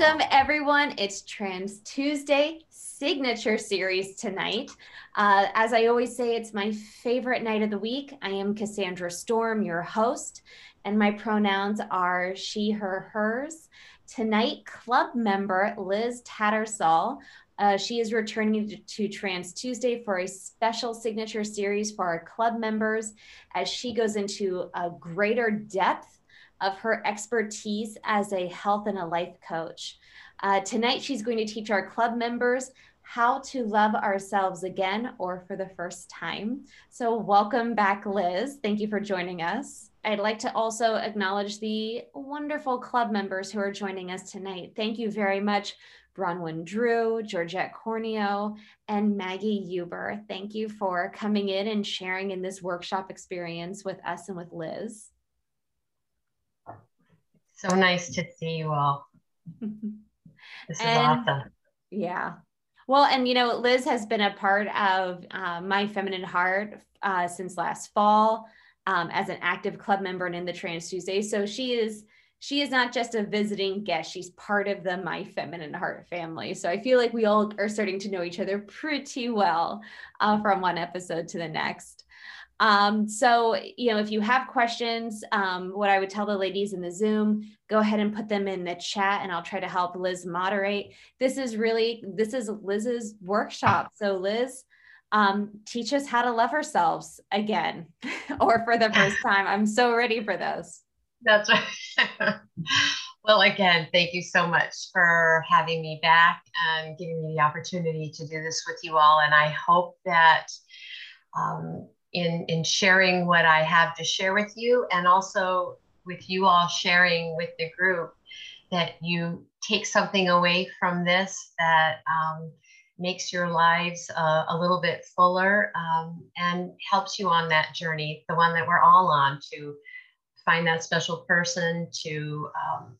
Welcome everyone. It's Trans Tuesday Signature Series tonight. As I always say, it's my favorite night of the week. I am Cassandra Storm, your host, and my pronouns are she, her, hers. Tonight, club member Liz Tattersall. She is returning to Trans Tuesday for a special signature series for our club members as she goes into a greater depth of her expertise as a health and a life coach. Tonight, she's going to teach our club members how to love ourselves again or for the first time. So welcome back, Liz. Thank you for joining us. I'd like to also acknowledge the wonderful club members who are joining us tonight. Thank you very much, Bronwyn Drew, Georgette Corneo, and Maggie Huber. Thank you for coming in and sharing in this workshop experience with us and with Liz. So nice to see you all. This is awesome. Yeah. Well, and you know, Liz has been a part of My Feminine Heart since last fall as an active club member and in the Trans Tuesday. So she is not just a visiting guest, she's part of the My Feminine Heart family. So I feel like we all are starting to know each other pretty well from one episode to the next. So, you know, if you have questions, what I would tell the ladies in the Zoom, go ahead and put them in the chat and I'll try to help Liz moderate. This is Liz's workshop. So Liz, teach us how to love ourselves again, or for the first time. I'm so ready for this. That's right. Well, again, thank you so much for having me back and giving me the opportunity to do this with you all. And I hope that, in sharing what I have to share with you, and also with you all sharing with the group, that you take something away from this that makes your lives a little bit fuller and helps you on that journey, the one that we're all on, to find that special person, to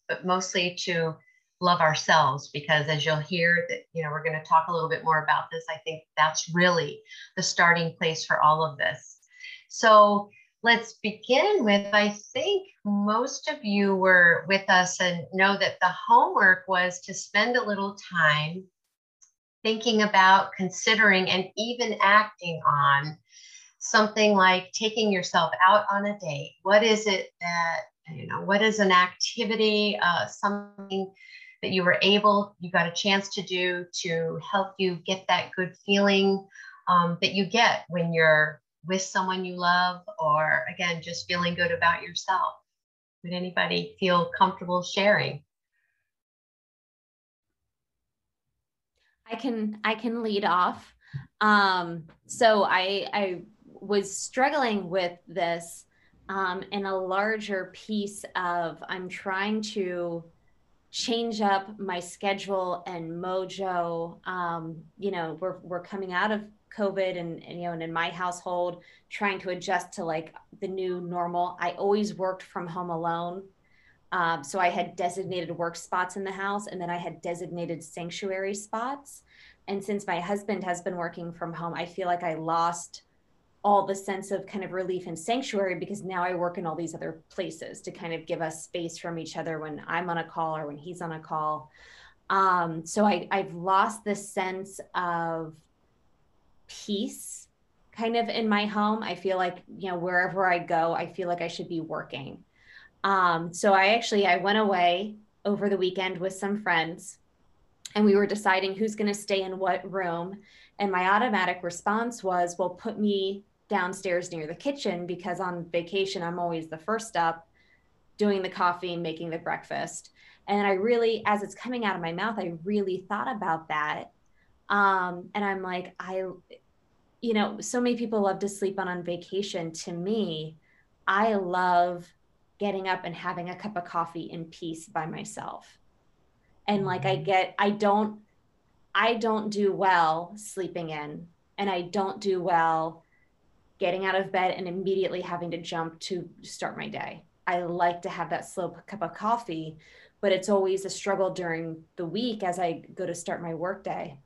but mostly to love ourselves, because as you'll hear that, you know, we're going to talk a little bit more about this. I think that's really the starting place for all of this. So let's begin with, I think most of you were with us and know that the homework was to spend a little time thinking about, considering, and even acting on something like taking yourself out on a date. What is it that, you know, what is an activity, something that you were able, you got a chance to do to help you get that good feeling that you get when you're with someone you love, or again, just feeling good about yourself. Would anybody feel comfortable sharing? I can lead off. So I was struggling with this in a larger piece of, I'm trying to change up my schedule and mojo. You know, we're coming out of COVID and, you know, and in my household, trying to adjust to like the new normal. I always worked from home alone. So I had designated work spots in the house, and then I had designated sanctuary spots. And since my husband has been working from home, I feel like I lost all the sense of kind of relief and sanctuary, because now I work in all these other places to kind of give us space from each other when I'm on a call or when he's on a call. So I've lost this sense of peace kind of in my home. I feel like, you know, wherever I go, I feel like I should be working. So I went away over the weekend with some friends, and we were deciding who's going to stay in what room. And my automatic response was, well, put me downstairs near the kitchen, because on vacation, I'm always the first up doing the coffee and making the breakfast. And I really, as it's coming out of my mouth, I really thought about that. And I'm like, you know, so many people love to sleep on vacation. To me, I love getting up and having a cup of coffee in peace by myself. And like, I don't do well sleeping in, and I don't do well getting out of bed and immediately having to jump to start my day. I like to have that slow cup of coffee, but it's always a struggle during the week as I go to start my work day.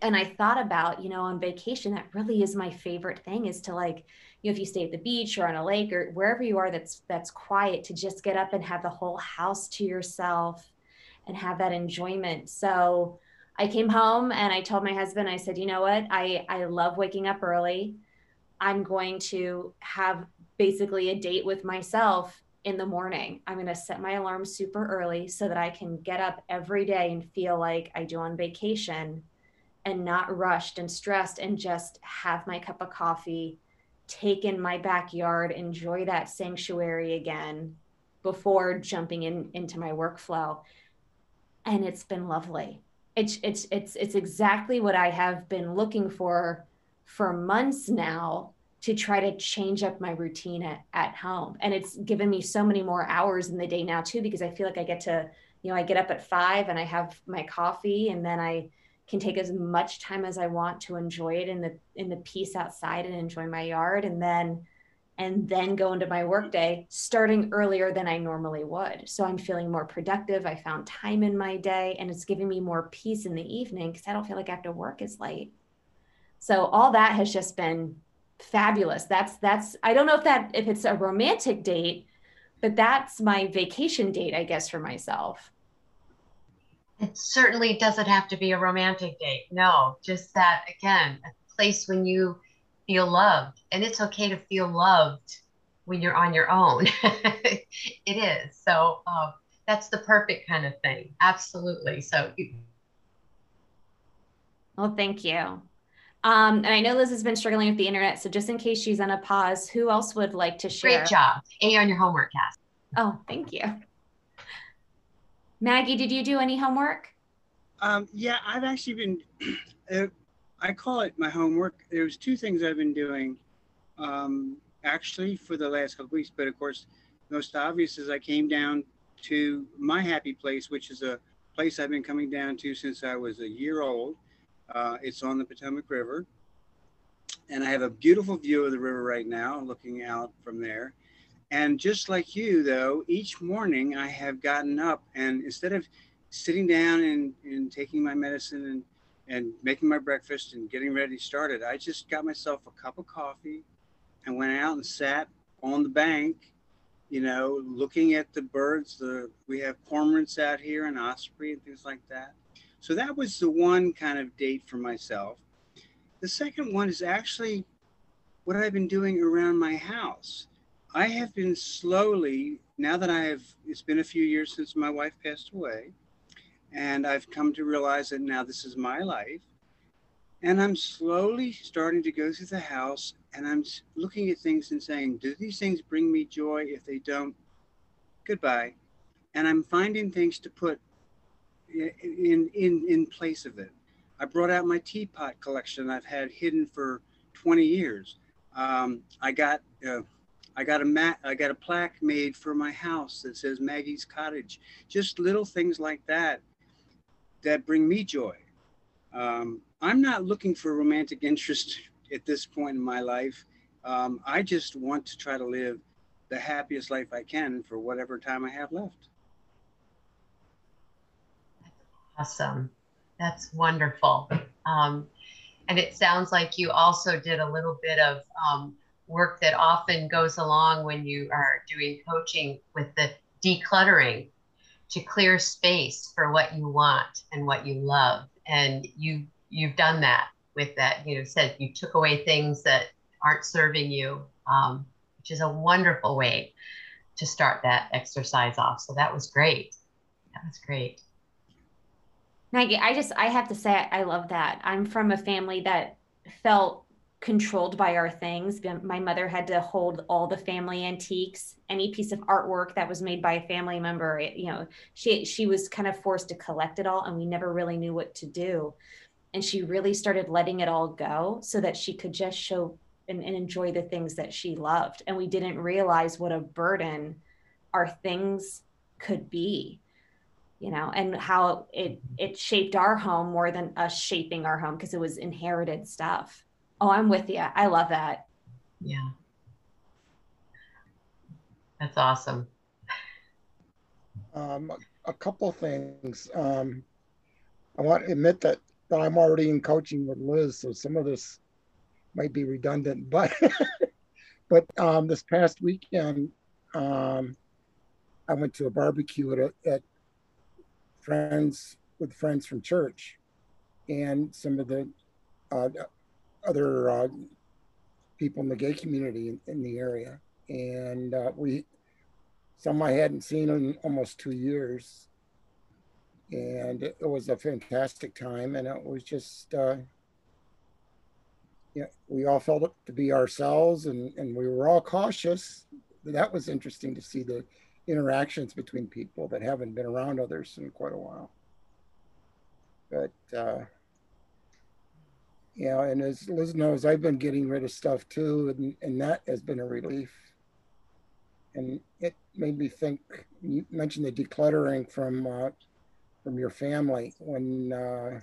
And I thought about, you know, on vacation, that really is my favorite thing, is to, like, you know, if you stay at the beach or on a lake or wherever you are, that's quiet, to just get up and have the whole house to yourself and have that enjoyment. So I came home and I told my husband, I said, you know what, I love waking up early. I'm going to have basically a date with myself in the morning. I'm going to set my alarm super early so that I can get up every day and feel like I do on vacation and not rushed and stressed, and just have my cup of coffee, take in my backyard, enjoy that sanctuary again before jumping into my workflow. And it's been lovely. It's exactly what I have been looking for months now, to try to change up my routine at home. And it's given me so many more hours in the day now too, because I feel like I get to, you know, I get up at 5 and I have my coffee, and then I can take as much time as I want to enjoy it in the peace outside and enjoy my yard, and then go into my workday starting earlier than I normally would. So I'm feeling more productive. I found time in my day, and it's giving me more peace in the evening because I don't feel like I have to work as late. So all that has just been fabulous. That's I don't know if it's a romantic date, but that's my vacation date, I guess, for myself. It certainly doesn't have to be a romantic date. No, just that, again, a place when you feel loved, and it's okay to feel loved when you're on your own. It is. So that's the perfect kind of thing. Absolutely. So. Well, thank you. And I know Liz has been struggling with the internet, so just in case she's on a pause, who else would like to share? Great job. A on your homework, Cass. Oh, thank you. Maggie, did you do any homework? Yeah, I've actually been, I call it my homework. There's two things I've been doing, actually, for the last couple weeks, but of course, most obvious is I came down to my happy place, which is a place I've been coming down to since I was a year old. It's on the Potomac River, and I have a beautiful view of the river right now, looking out from there. And just like you, though, each morning I have gotten up, and instead of sitting down and taking my medicine and making my breakfast and getting ready to start it, I just got myself a cup of coffee and went out and sat on the bank, you know, looking at the birds. We have cormorants out here and osprey and things like that. So that was the one kind of date for myself. The second one is actually what I've been doing around my house. I have been slowly, now that it's been a few years since my wife passed away, and I've come to realize that now this is my life, and I'm slowly starting to go through the house, and I'm looking at things and saying, do these things bring me joy? If they don't, goodbye. And I'm finding things to put in place of it. I brought out my teapot collection I've had hidden for 20 years. I got a plaque made for my house that says Maggie's Cottage. Just little things like that that bring me joy. I'm not looking for romantic interest at this point in my life. I just want to try to live the happiest life I can for whatever time I have left. Awesome. That's wonderful. And it sounds like you also did a little bit of work that often goes along when you are doing coaching with the decluttering, to clear space for what you want and what you love. And you've done that with that, you know, said you took away things that aren't serving you, which is a wonderful way to start that exercise off. So that was great. That was great. Maggie, I have to say, I love that. I'm from a family that felt controlled by our things. My mother had to hold all the family antiques, any piece of artwork that was made by a family member. You know, she was kind of forced to collect it all, and we never really knew what to do. And she really started letting it all go so that she could just show and enjoy the things that she loved. And we didn't realize what a burden our things could be. You know, and how it shaped our home more than us shaping our home, because it was inherited stuff. Oh, I'm with you. I love that. Yeah. That's awesome. A couple things. I want to admit that I'm already in coaching with Liz, so some of this might be redundant, but but this past weekend, I went to a barbecue at friends from church and some of the other people in the gay community in the area. And some I hadn't seen in almost 2 years. And it was a fantastic time. And it was just, yeah, we all felt it to be ourselves, and we were all cautious. That was interesting to see the interactions between people that haven't been around others in quite a while. But, you know, and as Liz knows, I've been getting rid of stuff too, and that has been a relief. And it made me think, you mentioned the decluttering from your family. When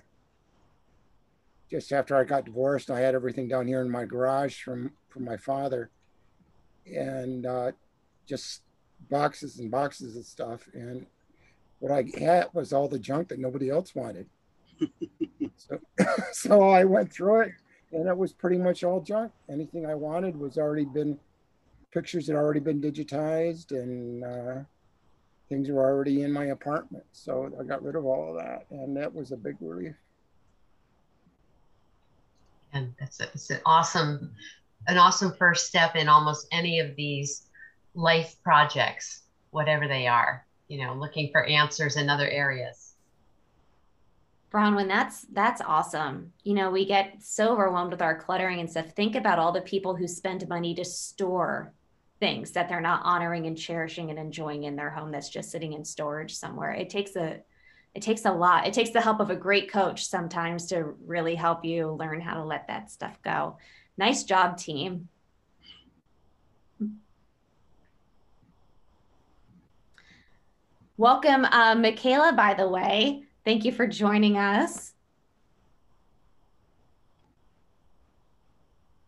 just after I got divorced, I had everything down here in my garage from my father, and just boxes and boxes of stuff. And what I had was all the junk that nobody else wanted. So I went through it, and it was pretty much all junk. Anything I wanted was already been, pictures had already been digitized, and things were already in my apartment. So I got rid of all of that, and that was a big relief. And that's an awesome first step in almost any of these life projects, whatever they are, you know, looking for answers in other areas. Bronwyn, that's awesome. You know, we get so overwhelmed with our cluttering and stuff. Think about all the people who spend money to store things that they're not honoring and cherishing and enjoying in their home, that's just sitting in storage somewhere. It takes a lot. It takes the help of a great coach sometimes to really help you learn how to let that stuff go. Nice job, team. Welcome, Michaela, by the way. Thank you for joining us.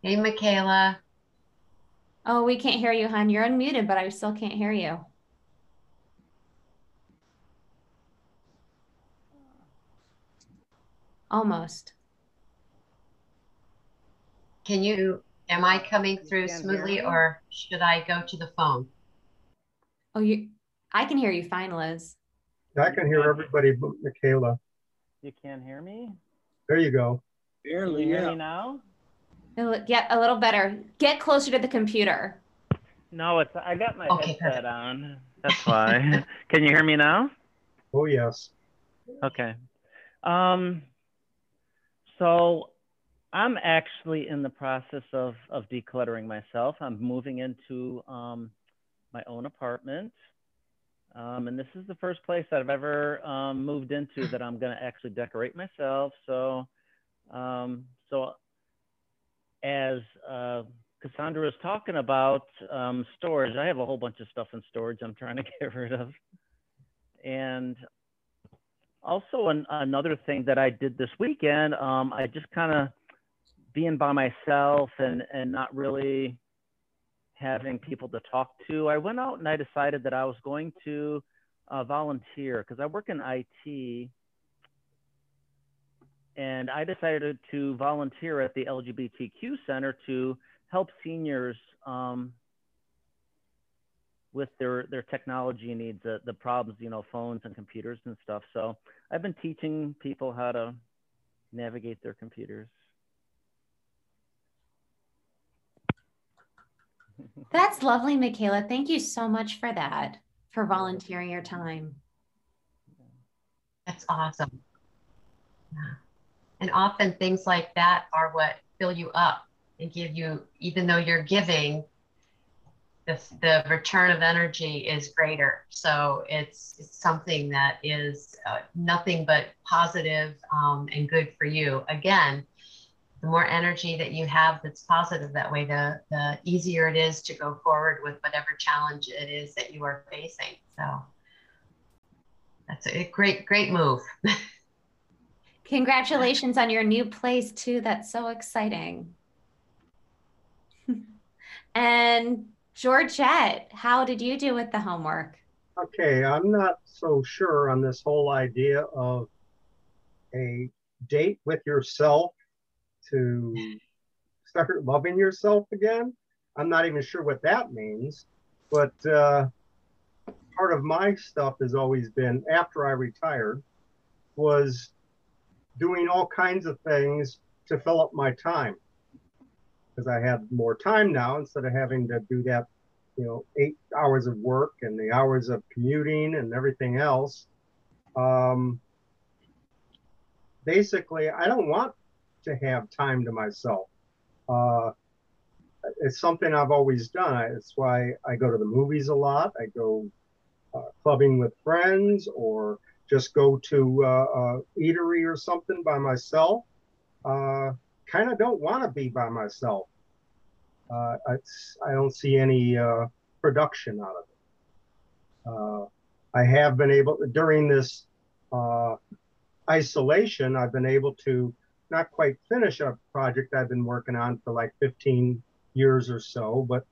Hey, Michaela. Oh, we can't hear you, hon. You're unmuted, but I still can't hear you. Almost. Can you, am I coming through smoothly, or should I go to the phone? Oh, I can hear you fine, Liz. I can hear everybody but Michaela. You can't hear me? There you go. Barely, can you hear me now? Yeah, a little better. Get closer to the computer. No, it's I got my headset on. That's why. Can you hear me now? Oh, yes. Okay. So I'm actually in the process of decluttering myself. I'm moving into my own apartment. And this is the first place that I've ever moved into that I'm going to actually decorate myself. So, as Cassandra was talking about storage, I have a whole bunch of stuff in storage I'm trying to get rid of. And also another thing that I did this weekend, I just kind of being by myself and not really having people to talk to, I went out and I decided that I was going to volunteer, because I work in IT, and I decided to volunteer at the LGBTQ Center to help seniors with their technology needs, the problems, you know, phones and computers and stuff. So I've been teaching people how to navigate their computers. That's lovely, Michaela. Thank you so much for that, for volunteering your time. That's awesome. Yeah. And often things like that are what fill you up and give you, even though you're giving, the return of energy is greater. So it's something that is nothing but positive and good for you. Again, the more energy that you have that's positive that way, the easier it is to go forward with whatever challenge it is that you are facing. So that's a great move. Congratulations on your new place too. That's so exciting. And Georgette, how did you do with the homework? Okay, I'm not so sure on this whole idea of a date with yourself to start loving yourself again. I'm not even sure what that means, but part of my stuff has always been, after I retired, was doing all kinds of things to fill up my time, because I had more time now instead of having to do that, you know, 8 hours of work and the hours of commuting and everything else. Basically, I don't want to have time to myself. It's something I've always done. It's why I go to the movies a lot. I go clubbing with friends, or just go to a eatery or something by myself. Kind of don't want to be by myself. I don't see any production out of it. I have been able, during this isolation, I've been able to not quite finish a project I've been working on for like 15 years or so, but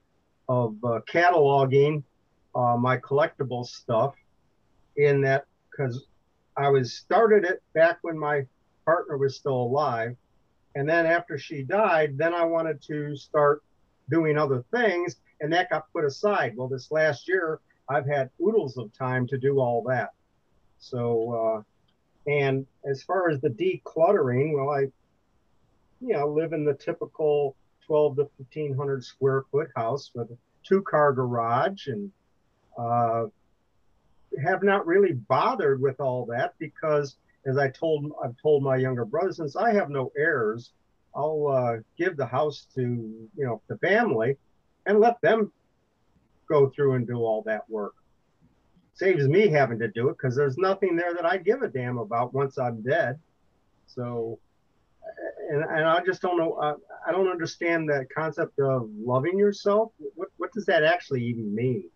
of cataloging my collectible stuff, in that, because I started it back when my partner was still alive. And then after she died, then I wanted to start doing other things, and that got put aside. Well, this last year, I've had oodles of time to do all that. So, and as far as the decluttering, well, I, you know, live in the typical 12 to 1,500 square foot house with a 2-car garage, and have not really bothered with all that, because as I've told my younger brother, since I have no heirs, I'll give the house to, you know, the family and let them go through and do all that work. Saves me having to do it, because there's nothing there that I give a damn about once I'm dead. So, and I just don't know. I don't understand that concept of loving yourself. What does that actually even mean?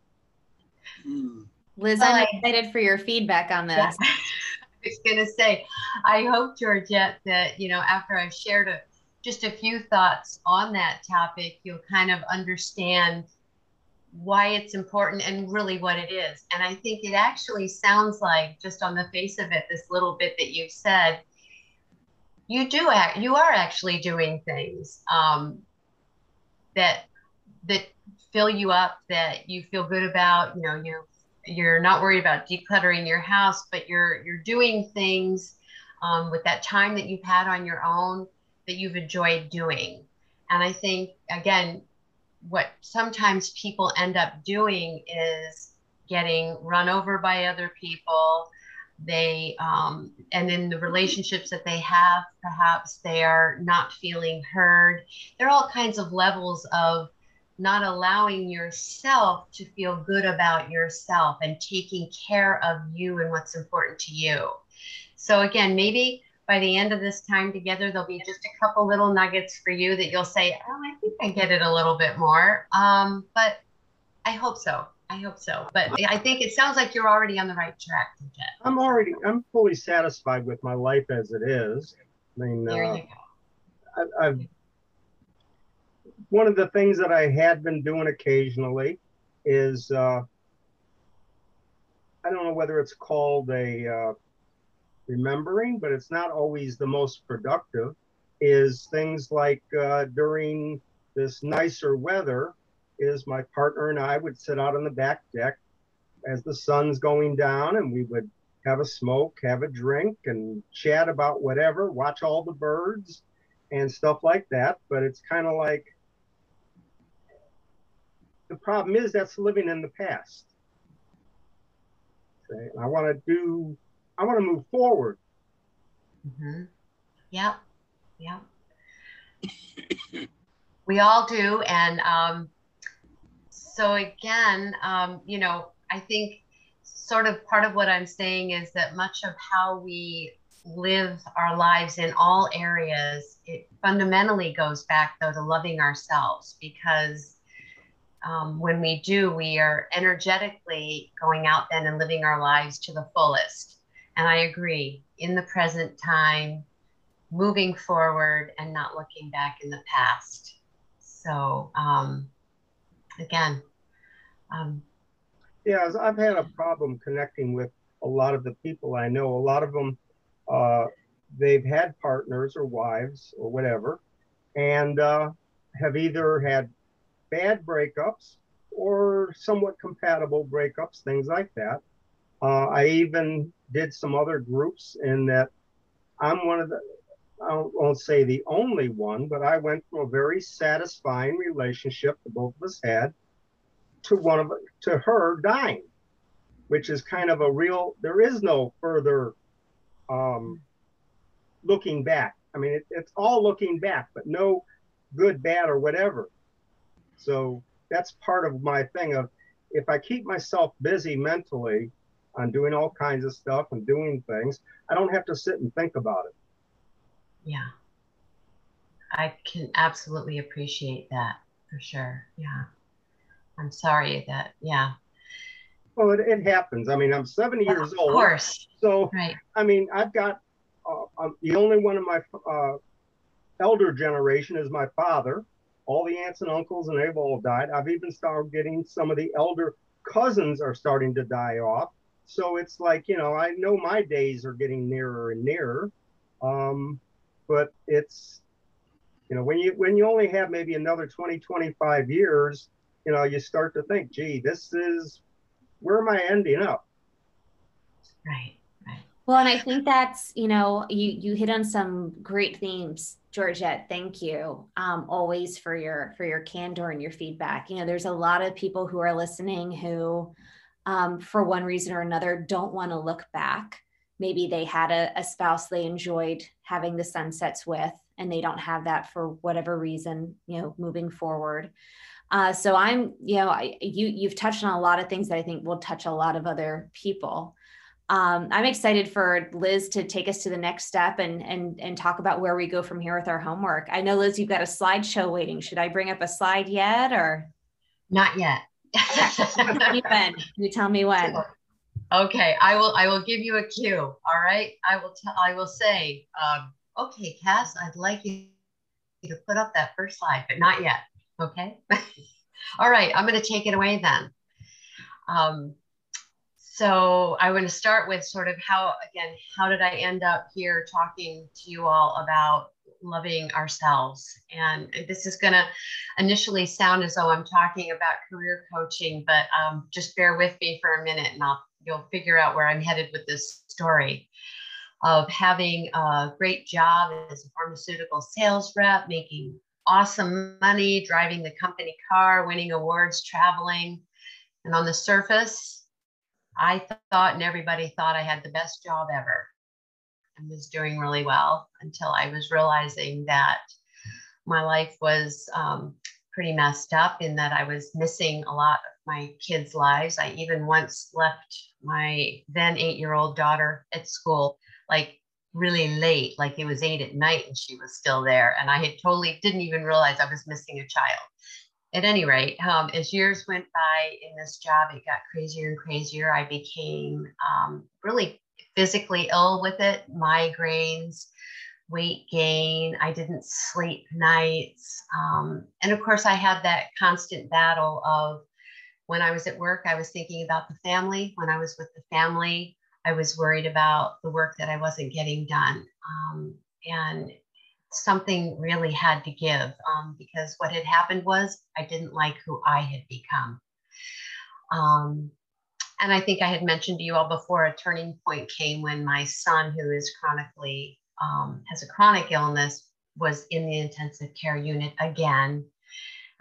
Liz, I'm excited for your feedback on this. Yeah. I was going to say, I hope, Georgette, that, you know, after I've shared just a few thoughts on that topic, you'll kind of understand why it's important and really what it is. And I think it actually sounds like, just on the face of it, this little bit that you've said, you are actually doing things that fill you up, that you feel good about. You know, you're not worried about decluttering your house, but you're doing things with that time that you've had on your own that you've enjoyed doing. And I think, again, what sometimes people end up doing is getting run over by other people. They, and in the relationships that they have, perhaps they are not feeling heard. There are all kinds of levels of not allowing yourself to feel good about yourself and taking care of you and what's important to you. So again, maybe by the end of this time together, there'll be just a couple little nuggets for you that you'll say, oh, I think I get it a little bit more. But I hope so. I hope so. But I think it sounds like you're already on the right track. I'm fully satisfied with my life as it is. I mean, there you go. One of the things that I had been doing occasionally is, I don't know whether it's called a remembering, but it's not always the most productive, is things like during this nicer weather, is my partner and I would sit out on the back deck as the sun's going down, and we would have a smoke, have a drink, and chat about whatever, watch all the birds and stuff like that. But it's kind of like, the problem is that's living in the past. Okay? And I want to move forward. Mm-hmm. Yeah, yeah. We all do. And so again, you know, I think sort of part of what I'm saying is that much of how we live our lives in all areas, it fundamentally goes back, though, to loving ourselves, because when we do, we are energetically going out then and living our lives to the fullest. And I agree, in the present time, moving forward and not looking back in the past. So again. Yeah, I've had a problem connecting with a lot of the people I know. A lot of them, they've had partners or wives or whatever, and have either had bad breakups or somewhat compatible breakups, things like that. I even did some other groups in that I'm one of the, I won't say the only one, but I went from a very satisfying relationship that both of us had to her dying, which is kind of a real, there is no further looking back. I mean, it's all looking back, but no good, bad, or whatever. So that's part of my thing of, if I keep myself busy mentally on doing all kinds of stuff and doing things, I don't have to sit and think about it. Yeah. I can absolutely appreciate that for sure. Yeah. I'm sorry that, yeah. Well, it happens. I mean, I'm 70 years old. Of course. So, right. I mean, I've got, I'm the only one of my elder generation is my father. All the aunts and uncles, and they've all died. I've even started getting some of the elder cousins are starting to die off. So it's like, you know, I know my days are getting nearer and nearer. But it's, you know, when you only have maybe another 20, 25 years, you know, you start to think, gee, this is, where am I ending up? Right, right. Well, and I think that's, you know, you hit on some great themes, Georgette. Thank you always for your candor and your feedback. You know, there's a lot of people who are listening who, for one reason or another, don't want to look back. Maybe they had a spouse they enjoyed having the sunsets with, and they don't have that for whatever reason, you know, moving forward. So I'm, you know, you've touched on a lot of things that I think will touch a lot of other people. I'm excited for Liz to take us to the next step and talk about where we go from here with our homework. I know, Liz, you've got a slideshow waiting. Should I bring up a slide yet or? Not yet. You tell me when. Okay, I will give you a cue. All right, I will say, okay, Cass, I'd like you to put up that first slide, but not yet. Okay. All right, I'm going to take it away then. So I want to start with sort of how did I end up here talking to you all about loving ourselves? And this is going to initially sound as though I'm talking about career coaching, but just bear with me for a minute and you'll figure out where I'm headed with this story of having a great job as a pharmaceutical sales rep, making awesome money, driving the company car, winning awards, traveling. And on the surface, I thought, and everybody thought, I had the best job ever and was doing really well until I was realizing that my life was pretty messed up in that I was missing a lot of my kids' lives. I even once left my then 8-year-old daughter at school, like really late, like it was 8 at night and she was still there. And I had totally didn't even realize I was missing a child. At any rate, as years went by in this job, it got crazier and crazier. I became really physically ill with it, migraines, weight gain. I didn't sleep nights. And of course, I had that constant battle of when I was at work, I was thinking about the family. When I was with the family, I was worried about the work that I wasn't getting done. And something really had to give because what had happened was I didn't like who I had become. And I think I had mentioned to you all before, a turning point came when my son, who is chronically, has a chronic illness, was in the intensive care unit again.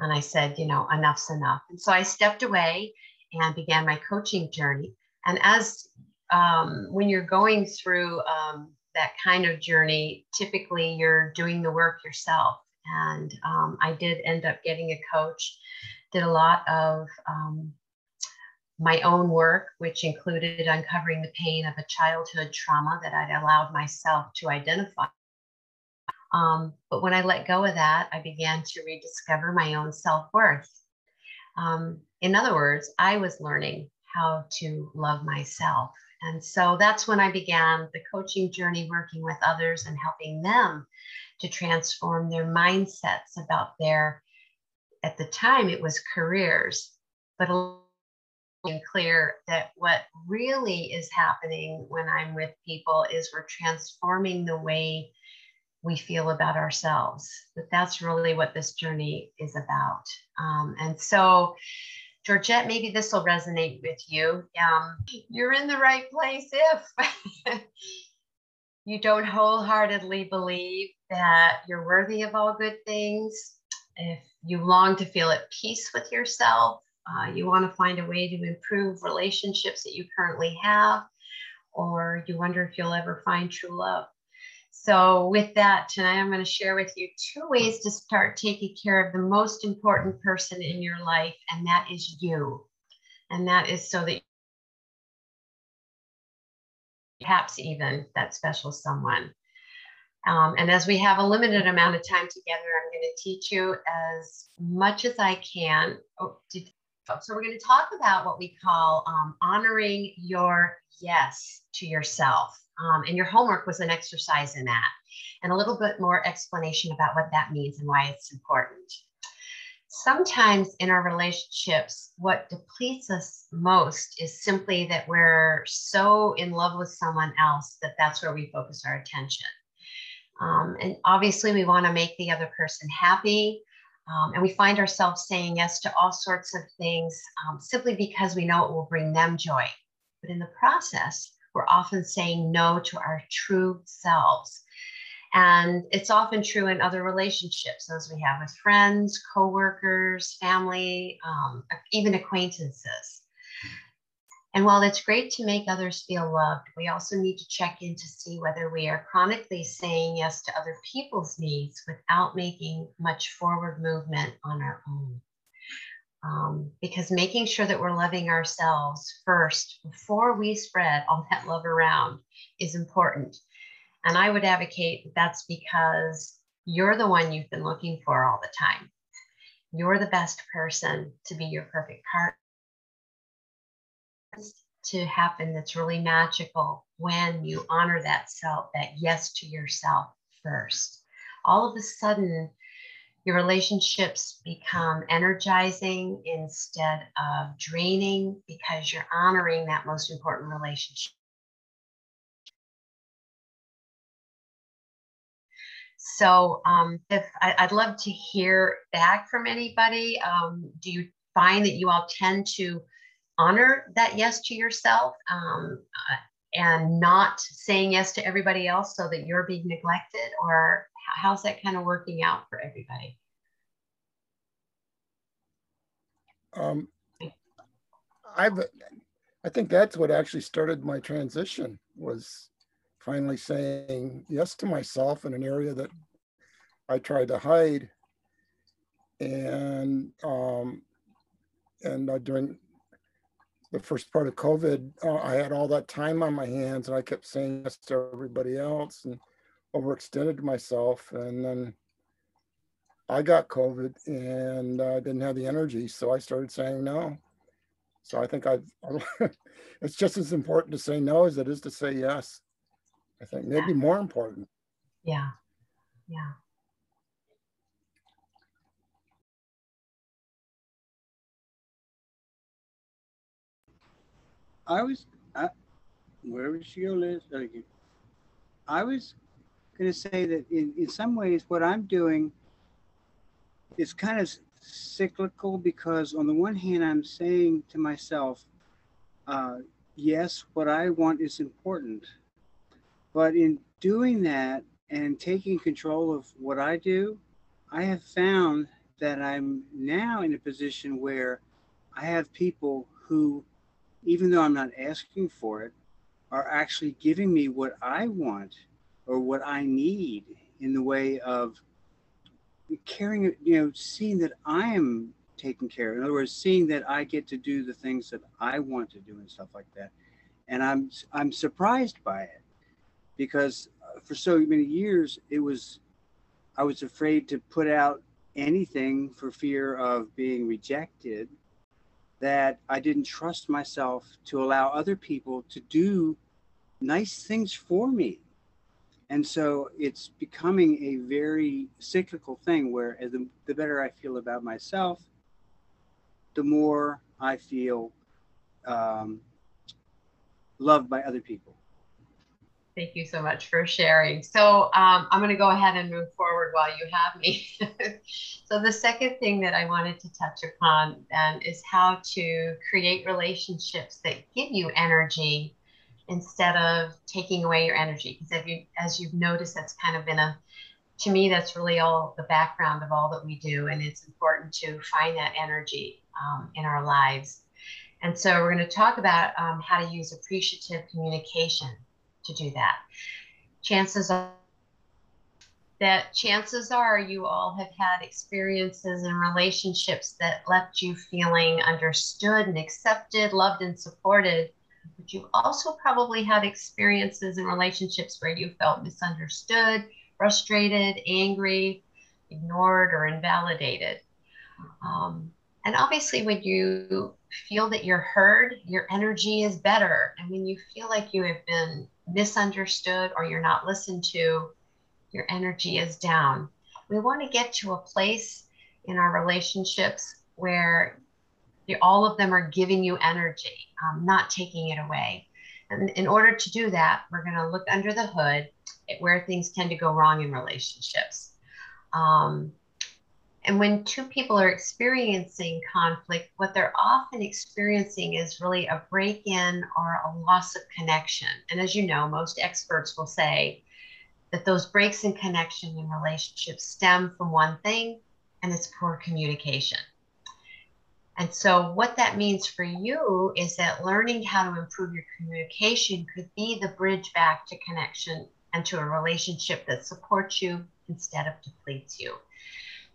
And I said, you know, enough's enough. And so I stepped away and began my coaching journey. And as when you're going through that kind of journey, typically you're doing the work yourself. And I did end up getting a coach, did a lot of my own work, which included uncovering the pain of a childhood trauma that I'd allowed myself to identify. But when I let go of that, I began to rediscover my own self-worth. In other words, I was learning how to love myself. And so that's when I began the coaching journey, working with others and helping them to transform their mindsets about their, at the time it was careers, but it's clear that what really is happening when I'm with people is we're transforming the way we feel about ourselves. But that's really what this journey is about. And so Georgette, maybe this will resonate with you. You're in the right place if you don't wholeheartedly believe that you're worthy of all good things, if you long to feel at peace with yourself, you want to find a way to improve relationships that you currently have, or you wonder if you'll ever find true love. So with that, tonight I'm going to share with you two ways to start taking care of the most important person in your life, and that is you. And that is so that perhaps even that special someone. And as we have a limited amount of time together, I'm going to teach you as much as I can. So we're going to talk about what we call honoring your yes to yourself. And your homework was an exercise in that, and a little bit more explanation about what that means and why it's important. Sometimes in our relationships, what depletes us most is simply that we're so in love with someone else that that's where we focus our attention. And obviously we want to make the other person happy. And we find ourselves saying yes to all sorts of things simply because we know it will bring them joy. But in the process, we're often saying no to our true selves. And it's often true in other relationships, those we have with friends, coworkers, family, even acquaintances. And while it's great to make others feel loved, we also need to check in to see whether we are chronically saying yes to other people's needs without making much forward movement on our own. Because making sure that we're loving ourselves first before we spread all that love around is important. And I would advocate that's because you're the one you've been looking for all the time. You're the best person to be your perfect partner. To happen that's really magical when you honor that self, that yes to yourself first. All of a sudden, your relationships become energizing instead of draining because you're honoring that most important relationship. So I'd love to hear back from anybody. Do you find that you all tend to honor that yes to yourself and not saying yes to everybody else so that you're being neglected, or how's that kind of working out for everybody? I think that's what actually started my transition, was finally saying yes to myself in an area that I tried to hide. And during the first part of COVID, I had all that time on my hands and I kept saying yes to everybody else and overextended myself. And then I got COVID and I didn't have the energy. So I started saying no. So I think it's just as important to say no as it is to say yes. I think maybe more important. Yeah, yeah. I was going to say that in some ways what I'm doing is kind of cyclical, because on the one hand I'm saying to myself, yes, what I want is important. But in doing that and taking control of what I do, I have found that I'm now in a position where I have people who, even though I'm not asking for it, are actually giving me what I want or what I need in the way of caring, seeing that I am taken care of. In other words, seeing that I get to do the things that I want to do and stuff like that. And I'm surprised by it, because for so many years I was afraid to put out anything for fear of being rejected, that I didn't trust myself to allow other people to do nice things for me. And so it's becoming a very cyclical thing where the better I feel about myself, the more I feel loved by other people. Thank you so much for sharing. So I'm going to go ahead and move forward forward while you have me. So the second thing that I wanted to touch upon is how to create relationships that give you energy instead of taking away your energy. Because as you've noticed, that's kind of been to me, that's really all the background of all that we do. And it's important to find that energy in our lives. And so we're going to talk about how to use appreciative communication to do that. Chances are you all have had experiences and relationships that left you feeling understood and accepted, loved and supported, but you also probably had experiences and relationships where you felt misunderstood, frustrated, angry, ignored, or invalidated. And obviously when you feel that you're heard, your energy is better. And when you feel like you have been misunderstood or you're not listened to, your energy is down. We want to get to a place in our relationships where all of them are giving you energy, not taking it away. And in order to do that, we're going to look under the hood at where things tend to go wrong in relationships. And when two people are experiencing conflict, what they're often experiencing is really a break-in or a loss of connection. And as you know, most experts will say that those breaks in connection in relationships stem from one thing, and it's poor communication. And so what that means for you is that learning how to improve your communication could be the bridge back to connection and to a relationship that supports you instead of depletes you.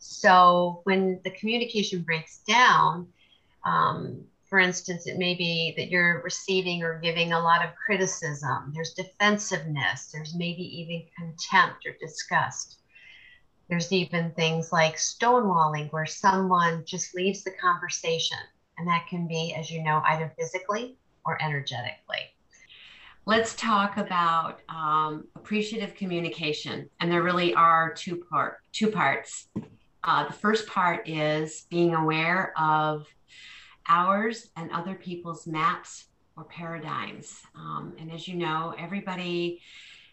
So when the communication breaks down, for instance, it may be that you're receiving or giving a lot of criticism. There's defensiveness. There's maybe even contempt or disgust. There's even things like stonewalling, where someone just leaves the conversation. And that can be, as you know, either physically or energetically. Let's talk about appreciative communication. And there really are two parts. The first part is being aware of ours and other people's maps or paradigms. And as you know, everybody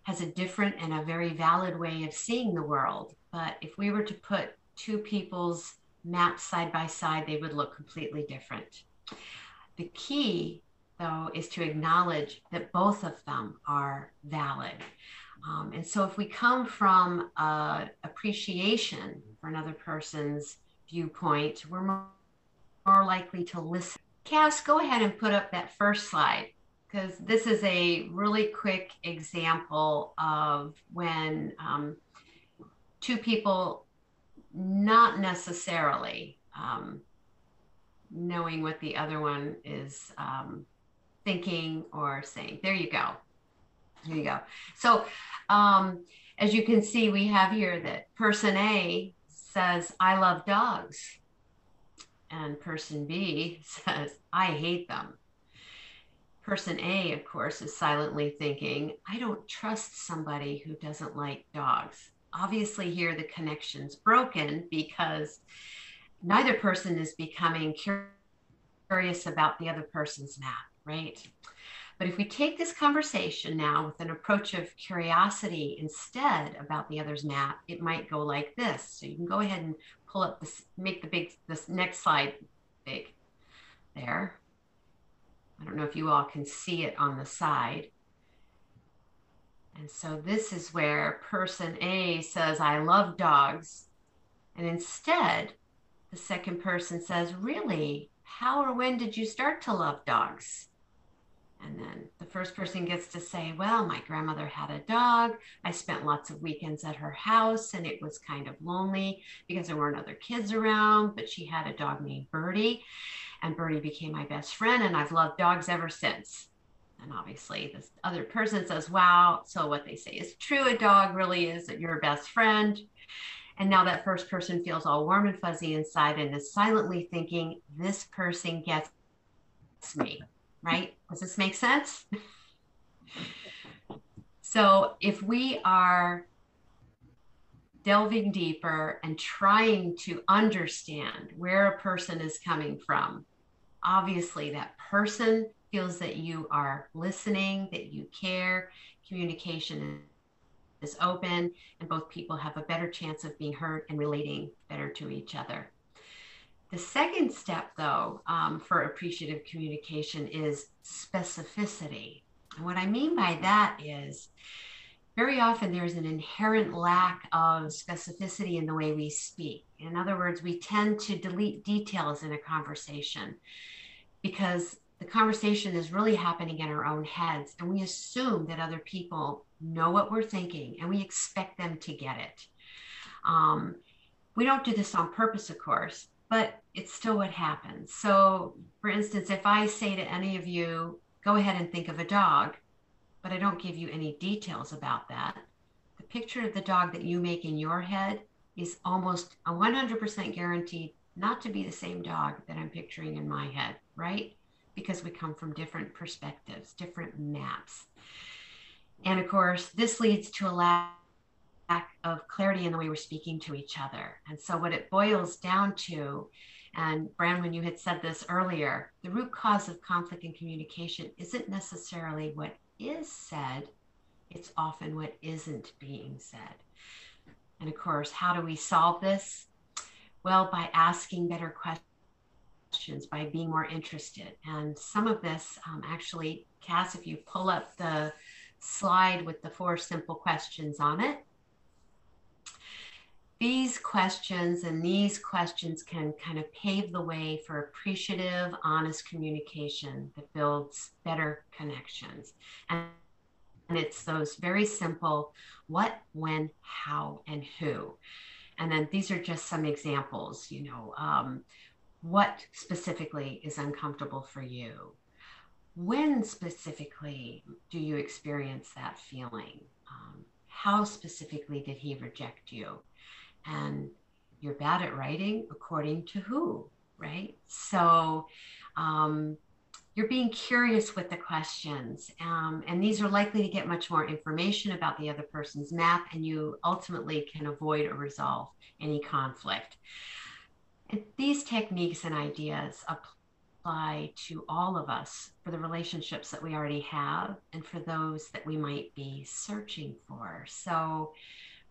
has a different and a very valid way of seeing the world. But if we were to put two people's maps side by side, they would look completely different. The key, though, is to acknowledge that both of them are valid. And so if we come from appreciation for another person's viewpoint, we're more likely to listen. Cass, go ahead and put up that first slide, because this is a really quick example of when two people not necessarily knowing what the other one is thinking or saying. There you go. There you go. So as you can see, we have here that person A says, I love dogs. And person B says, I hate them. Person A, of course, is silently thinking, I don't trust somebody who doesn't like dogs. Obviously here the connection's broken because neither person is becoming curious about the other person's map, right? But if we take this conversation now with an approach of curiosity instead about the other's map, it might go like this. So you can go ahead and pull up this, this next slide big there. I don't know if you all can see it on the side. And so this is where person A says, I love dogs. And instead, the second person says, really, how or when did you start to love dogs? And then the first person gets to say, well, my grandmother had a dog. I spent lots of weekends at her house and it was kind of lonely because there weren't other kids around, but she had a dog named Birdie and Birdie became my best friend and I've loved dogs ever since. And obviously this other person says, wow. So what they say is true. A dog really is your best friend. And now that first person feels all warm and fuzzy inside and is silently thinking, this person gets me. Right? Does this make sense? So if we are delving deeper and trying to understand where a person is coming from, obviously that person feels that you are listening, that you care. Communication is open, and both people have a better chance of being heard and relating better to each other. The second step, though, for appreciative communication is specificity. And what I mean by that is, very often there's an inherent lack of specificity in the way we speak. In other words, we tend to delete details in a conversation because the conversation is really happening in our own heads, and we assume that other people know what we're thinking and we expect them to get it. We don't do this on purpose, of course, but it's still what happens. So, for instance, if I say to any of you, go ahead and think of a dog, but I don't give you any details about that, the picture of the dog that you make in your head is almost 100% guaranteed not to be the same dog that I'm picturing in my head, right? Because we come from different perspectives, different maps. And of course, this leads to a lack of clarity in the way we're speaking to each other. And so what it boils down to, and Bronwyn, you had said this earlier, the root cause of conflict in communication isn't necessarily what is said, it's often what isn't being said. And of course, how do we solve this? Well, by asking better questions, by being more interested. And some of this, actually, Cass, if you pull up the slide with the 4 simple questions on it, these questions and these questions can kind of pave the way for appreciative, honest communication that builds better connections. And it's those very simple what, when, how, and who. And then these are just some examples, you know, what specifically is uncomfortable for you? When specifically do you experience that feeling? How specifically did he reject you? And you're bad at writing, according to who, right? So you're being curious with the questions, and these are likely to get much more information about the other person's map, and you ultimately can avoid or resolve any conflict. And these techniques and ideas apply to all of us for the relationships that we already have and for those that we might be searching for. So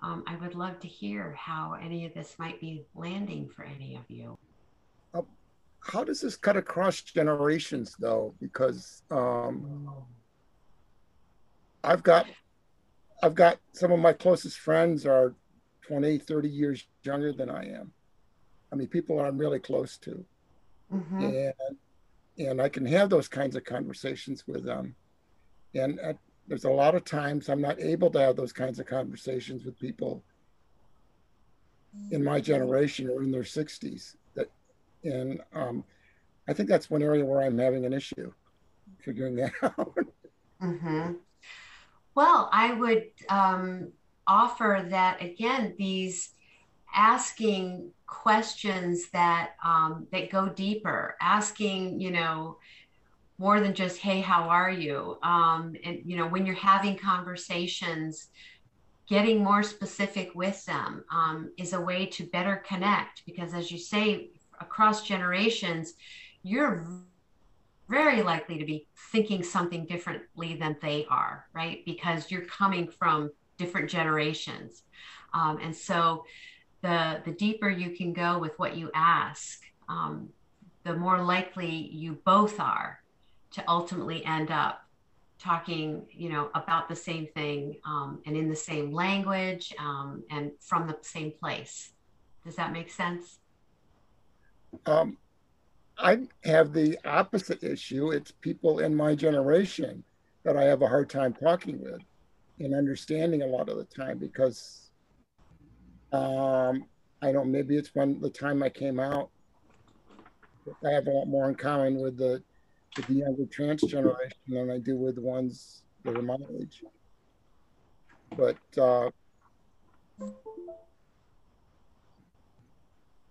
I would love to hear how any of this might be landing for any of you. How does this cut across generations, though? Because I've got some of my closest friends are 20, 30 years younger than I am. I mean, people I'm really close to. Mm-hmm. And I can have those kinds of conversations with them. And there's a lot of times I'm not able to have those kinds of conversations with people in my generation or in their 60s. I think that's one area where I'm having an issue, figuring that out. Mm-hmm. Well, I would offer that, again, these asking questions that, that go deeper, asking, you know, more than just, hey, how are you? And, you know, when you're having conversations, getting more specific with them is a way to better connect, because as you say, across generations, you're very likely to be thinking something differently than they are, right? Because you're coming from different generations. And so the deeper you can go with what you ask, the more likely you both are to ultimately end up talking, you know, about the same thing and in the same language and from the same place. Does that make sense? I have the opposite issue. It's people in my generation that I have a hard time talking with and understanding a lot of the time because I don't, maybe it's when the time I came out, I have a lot more in common with the younger trans generation than I do with the ones that are my age. But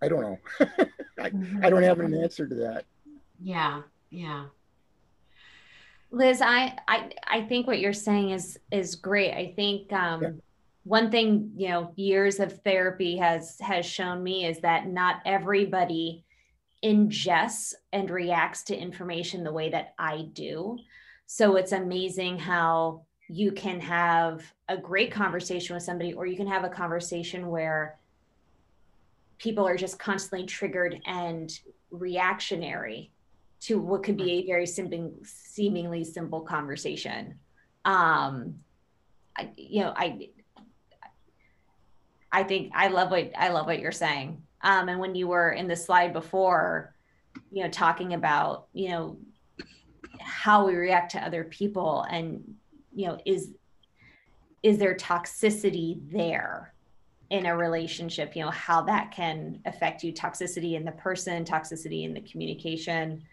I don't know. I don't have an answer to that. Yeah, yeah. Liz, I think what you're saying is great. I think one thing, you know, years of therapy has shown me is that not everybody ingests and reacts to information the way that I do. So it's amazing how you can have a great conversation with somebody, or you can have a conversation where people are just constantly triggered and reactionary to what could be a very simple, seemingly simple conversation. I think I love what you're saying. And when you were in the slide before, you know, talking about, you know, how we react to other people, and, you know, is there toxicity there in a relationship, you know, how that can affect you, toxicity in the person, toxicity in the communication.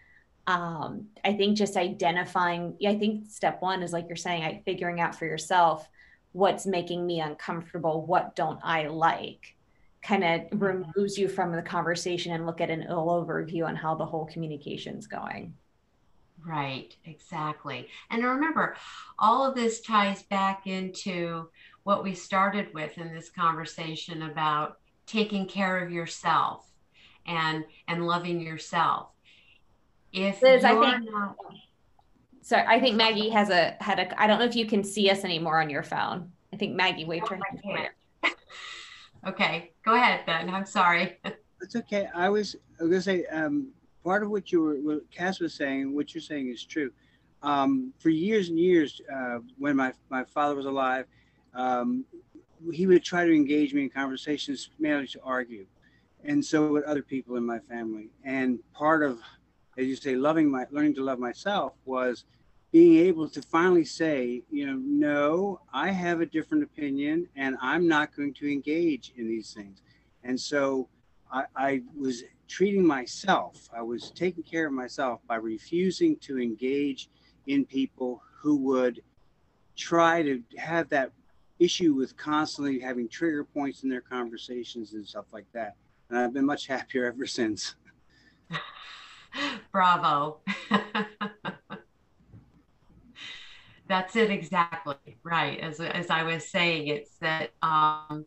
I think just identifying, I think step one is, like you're saying, figuring out for yourself, what's making me uncomfortable, what don't I like, kind of removes you from the conversation and look at an overview on how the whole communication's going. Right, exactly. And remember, all of this ties back into what we started with in this conversation about taking care of yourself and loving yourself. If Liz, I think Maggie has had a, I don't know if you can see us anymore on your phone. I think Maggie waved her hand. Okay, go ahead, Ben. I'm sorry. That's okay. I was gonna say, part of what Cass was saying, what you're saying is true. For years and years, when my father was alive, he would try to engage me in conversations, mainly to argue. And so with other people in my family. And part of, as you say, learning to love myself was being able to finally say, you know, no, I have a different opinion and I'm not going to engage in these things. And so I was treating myself, I was taking care of myself by refusing to engage in people who would try to have that issue with constantly having trigger points in their conversations and stuff like that. And I've been much happier ever since. Bravo. That's it, exactly right. As I was saying, it's that all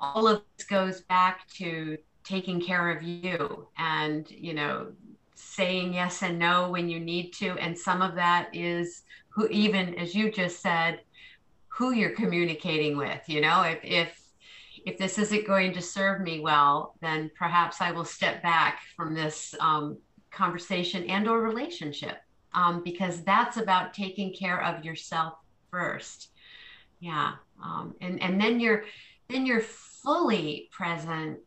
of this goes back to taking care of you, and, you know, saying yes and no when you need to. And some of that is who, even as you just said, who you're communicating with. You know, if this isn't going to serve me well, then perhaps I will step back from this conversation and or relationship, because that's about taking care of yourself first. Yeah. And then you're fully present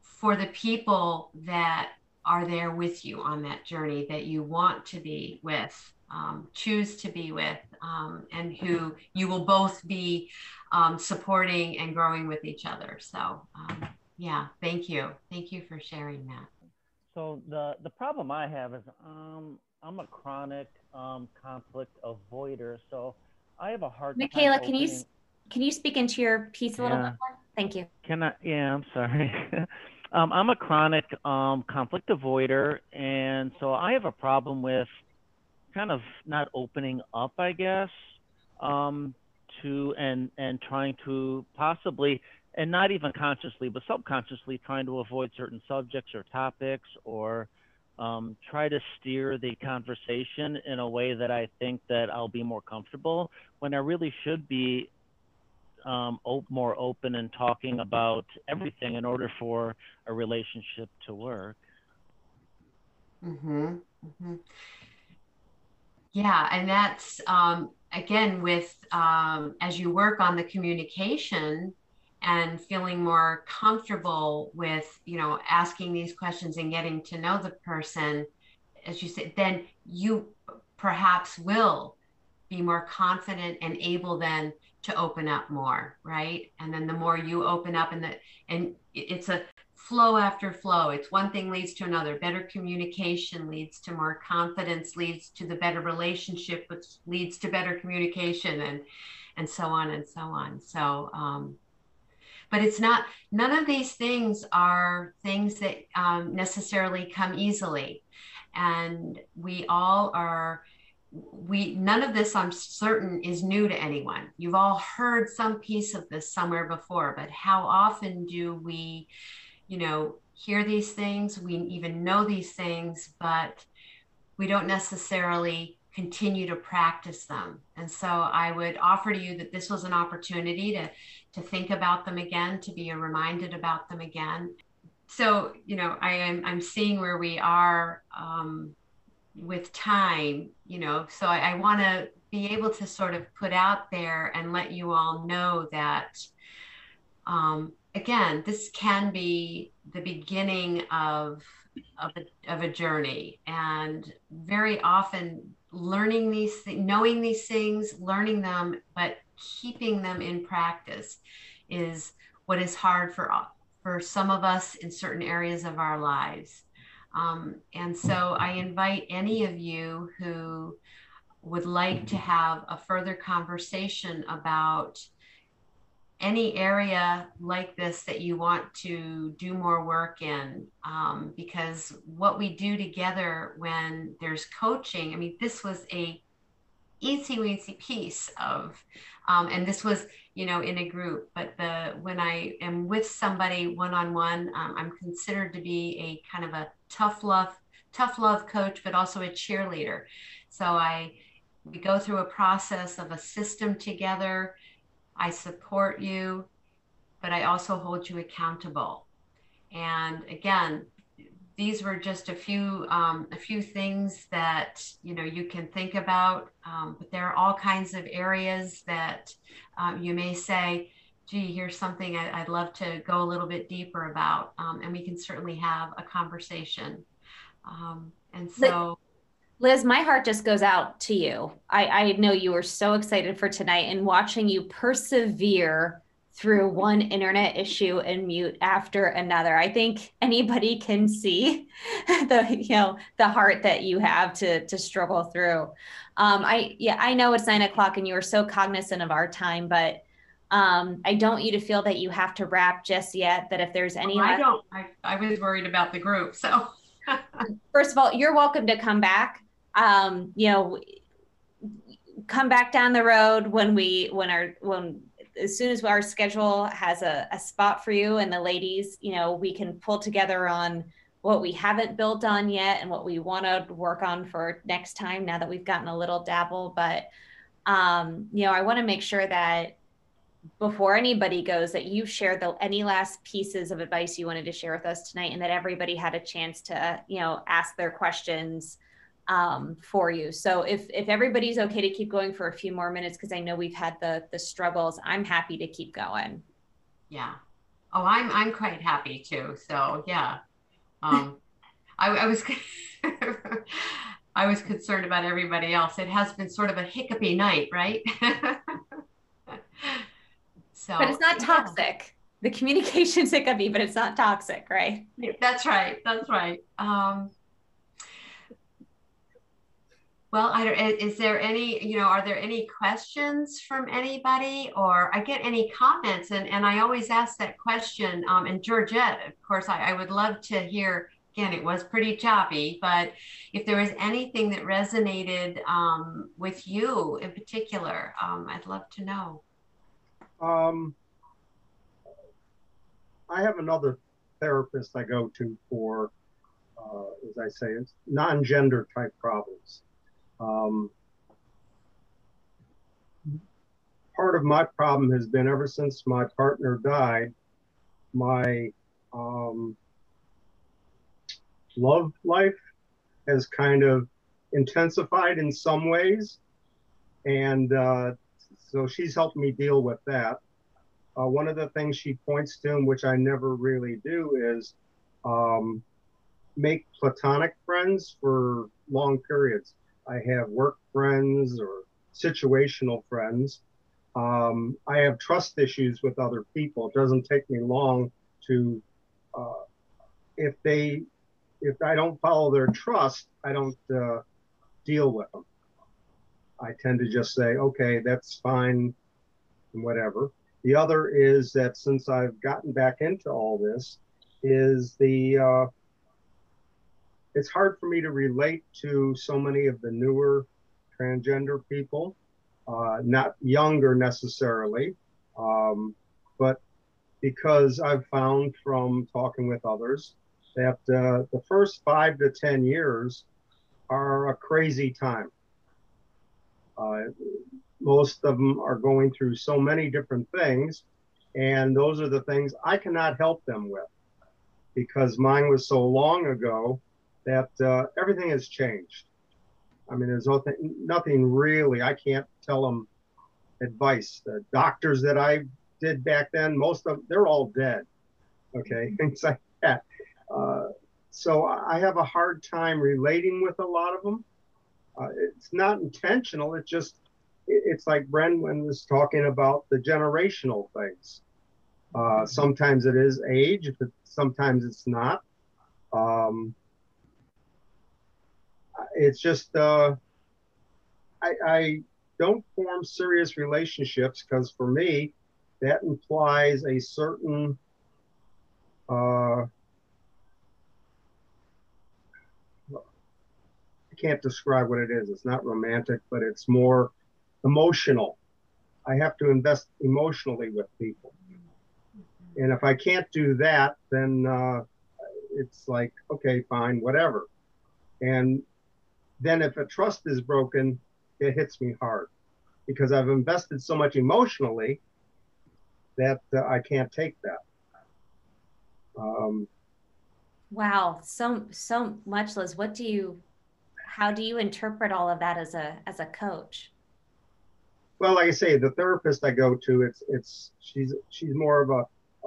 for the people that are there with you on that journey, that you want to be with, choose to be with, and who you will both be supporting and growing with each other. So yeah, thank you. Thank you for sharing that. So the problem I have is I'm a chronic conflict avoider. So I have a hard time. Michaela, can you speak into your piece a little bit more? Thank you. Can I? Yeah, I'm sorry. I'm a chronic conflict avoider. And so I have a problem with kind of not opening up, I guess, to and trying to possibly, and not even consciously, but subconsciously trying to avoid certain subjects or topics, or try to steer the conversation in a way that I think that I'll be more comfortable, when I really should be more open and talking about everything in order for a relationship to work. Mm-hmm. Mm-hmm. Yeah, and that's, again, with as you work on the communication and feeling more comfortable with, you know, asking these questions and getting to know the person, as you said, then you perhaps will be more confident and able then to open up more, right? And then the more you open up, and it's a flow after flow. It's one thing leads to another. Better communication leads to more confidence, leads to the better relationship, which leads to better communication, and so on and so on. So, but it's not, none of these things are things that necessarily come easily. And we all are, none of this, I'm certain, is new to anyone. You've all heard some piece of this somewhere before, but how often do we, you know, hear these things, we even know these things, but we don't necessarily continue to practice them. And so I would offer to you that this was an opportunity to think about them again, to be reminded about them again. So, you know, I'm seeing where we are with time, you know, so I want to be able to sort of put out there and let you all know that, again, this can be the beginning of a journey. And very often learning these things, knowing these things, learning them, but keeping them in practice is what is hard for some of us in certain areas of our lives. And so I invite any of you who would like to have a further conversation about any area like this that you want to do more work in, because what we do together when there's coaching, I mean, this was a easy weensy piece of, and this was, you know, in a group, but when I am with somebody one-on-one, I'm considered to be a kind of a tough love coach, but also a cheerleader. So we go through a process of a system together. I support you, but I also hold you accountable. And again, these were just a few things that, you know, you can think about, but there are all kinds of areas that you may say, gee, here's something I'd love to go a little bit deeper about. And we can certainly have a conversation. And so... Liz, my heart just goes out to you. I know you were so excited for tonight, and watching you persevere through one internet issue and mute after another. I think anybody can see the heart that you have to struggle through. I know it's 9 o'clock and you are so cognizant of our time, but I don't want you to feel that you have to wrap just yet, that if there's any... I was worried about the group, so. First of all, you're welcome to come back. Come back down the road as soon as our schedule has a spot for you, and the ladies, you know, we can pull together on what we haven't built on yet and what we want to work on for next time, now that we've gotten a little dabble. But, I want to make sure that before anybody goes, that you shared any last pieces of advice you wanted to share with us tonight, and that everybody had a chance to, you know, ask their questions for you. So if everybody's okay to keep going for a few more minutes, because I know we've had the struggles, I'm happy to keep going. Yeah. Oh, I'm quite happy too. So yeah, I was concerned about everybody else. It has been sort of a hiccupy night, right? So, but it's not toxic. Yeah. The communication's hiccupy, but it's not toxic, right? That's right. Well, are there any questions from anybody? Or I get any comments, and I always ask that question. And Georgette, of course, I would love to hear, again, it was pretty choppy, but if there was anything that resonated with you in particular, I'd love to know. I have another therapist I go to for, as I say, it's non-gender type problems. Part of my problem has been, ever since my partner died, my love life has kind of intensified in some ways, and so she's helped me deal with that. One of the things she points to, which I never really do, is make platonic friends for long periods. I have work friends or situational friends. I have trust issues with other people. It doesn't take me long to, if I don't follow their trust, I don't deal with them. I tend to just say, okay, that's fine, and whatever. The other is that since I've gotten back into all this, is it's hard for me to relate to so many of the newer transgender people, not younger necessarily, but because I've found from talking with others that the first 5 to 10 years are a crazy time. Most of them are going through so many different things, and those are the things I cannot help them with because mine was so long ago that everything has changed. I mean, there's nothing really. I can't tell them advice. The doctors that I did back then, most of them, they're all dead. Okay, things like that. So I have a hard time relating with a lot of them. It's not intentional. It's just, it's like Bronwyn was talking about the generational things. Sometimes it is age, but sometimes it's not. It's just, I don't form serious relationships because for me, that implies a certain I can't describe what it is. It's not romantic, but it's more emotional. I have to invest emotionally with people. And if I can't do that, then it's like, okay, fine, whatever. And then if a trust is broken, it hits me hard because I've invested so much emotionally that I can't take that. Wow. So much, Liz. What do you, how do you interpret all of that as a coach? Well, like I say, the therapist I go to, she's more of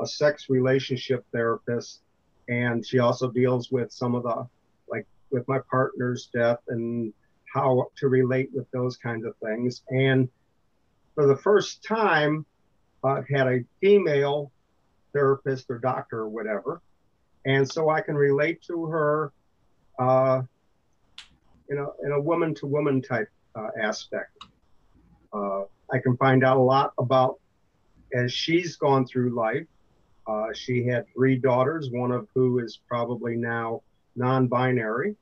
a sex relationship therapist. And she also deals with some of the, like with my partner's death and how to relate with those kinds of things. And for the first time, I've had a female therapist or doctor or whatever. And so I can relate to her, in a woman-to-woman type aspect. I can find out a lot about, as she's gone through life, she had 3 daughters, one of who is probably now non-binary.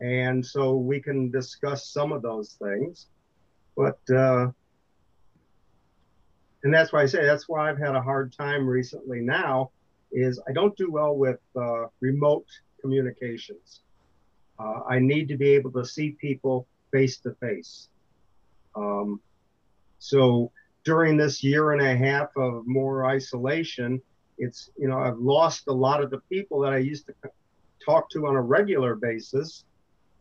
And so we can discuss some of those things. But, and that's why I say, that's why I've had a hard time recently now, is I don't do well with remote communications. I need to be able to see people face to face. So during this year and a half of more isolation, it's, you know, I've lost a lot of the people that I used to talk to on a regular basis,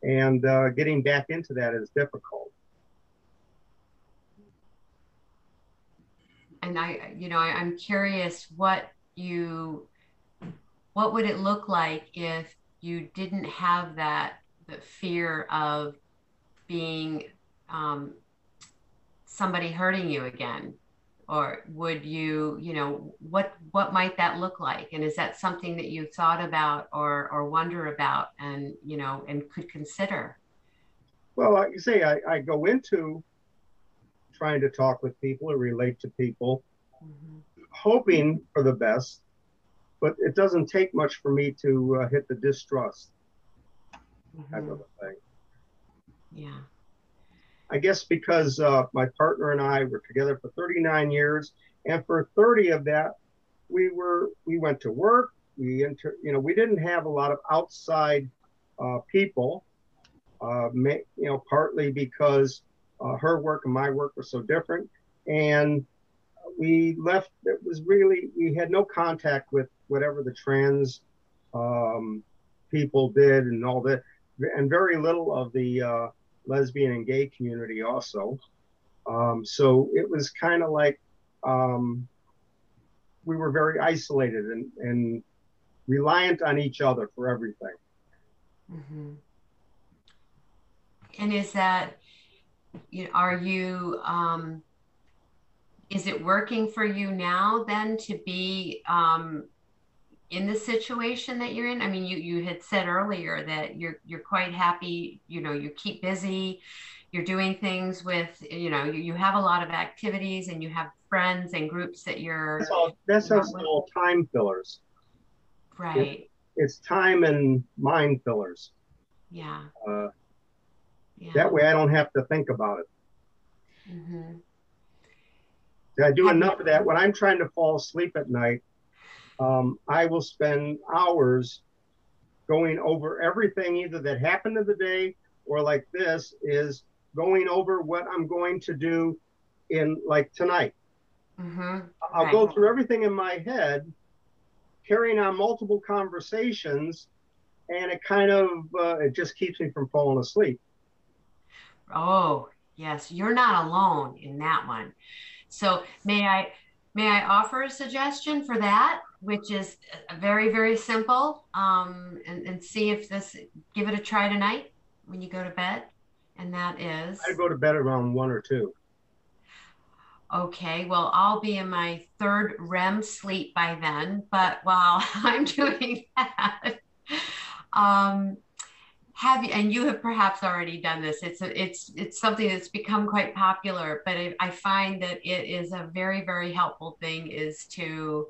and getting back into that is difficult. And I'm curious what would it look like if you didn't have the fear of being somebody hurting you again, or would you, what might that look like? And is that something that you thought about or wonder about and, and could consider? Well, like you say, I go into trying to talk with people or relate to people, hoping for the best, but it doesn't take much for me to hit the distrust type of a thing. Yeah. I guess because my partner and I were together for 39 years, and for 30 of that, we went to work. We didn't have a lot of outside people, partly because her work and my work were so different, and we left. It was really, we had no contact with whatever the trans people did and all that, and very little of the lesbian and gay community also. So it was kind of like we were very isolated and reliant on each other for everything. Mm-hmm. And is that, are you, is it working for you now then to be in the situation that you're in? I mean, you had said earlier that you're quite happy, you keep busy, you're doing things with, you have a lot of activities and you have friends and groups that you're. That's all time fillers. Right. It's time and mind fillers. Yeah. Yeah. That way I don't have to think about it. Mm-hmm. I do enough of that. When I'm trying to fall asleep at night, I will spend hours going over everything either that happened in the day or like this is going over what I'm going to do in, like, tonight. Mm-hmm. I'll go through everything in my head, carrying on multiple conversations, and it kind of, it just keeps me from falling asleep. Oh, yes. You're not alone in that one. So may I offer a suggestion for that, which is very, very simple, and see if this, give it a try tonight when you go to bed. And that is? I go to bed around 1 or 2. Okay, well, I'll be in my third REM sleep by then, but while I'm doing that, you have perhaps already done this. It's something that's become quite popular, but I find that it is a very, very helpful thing is to,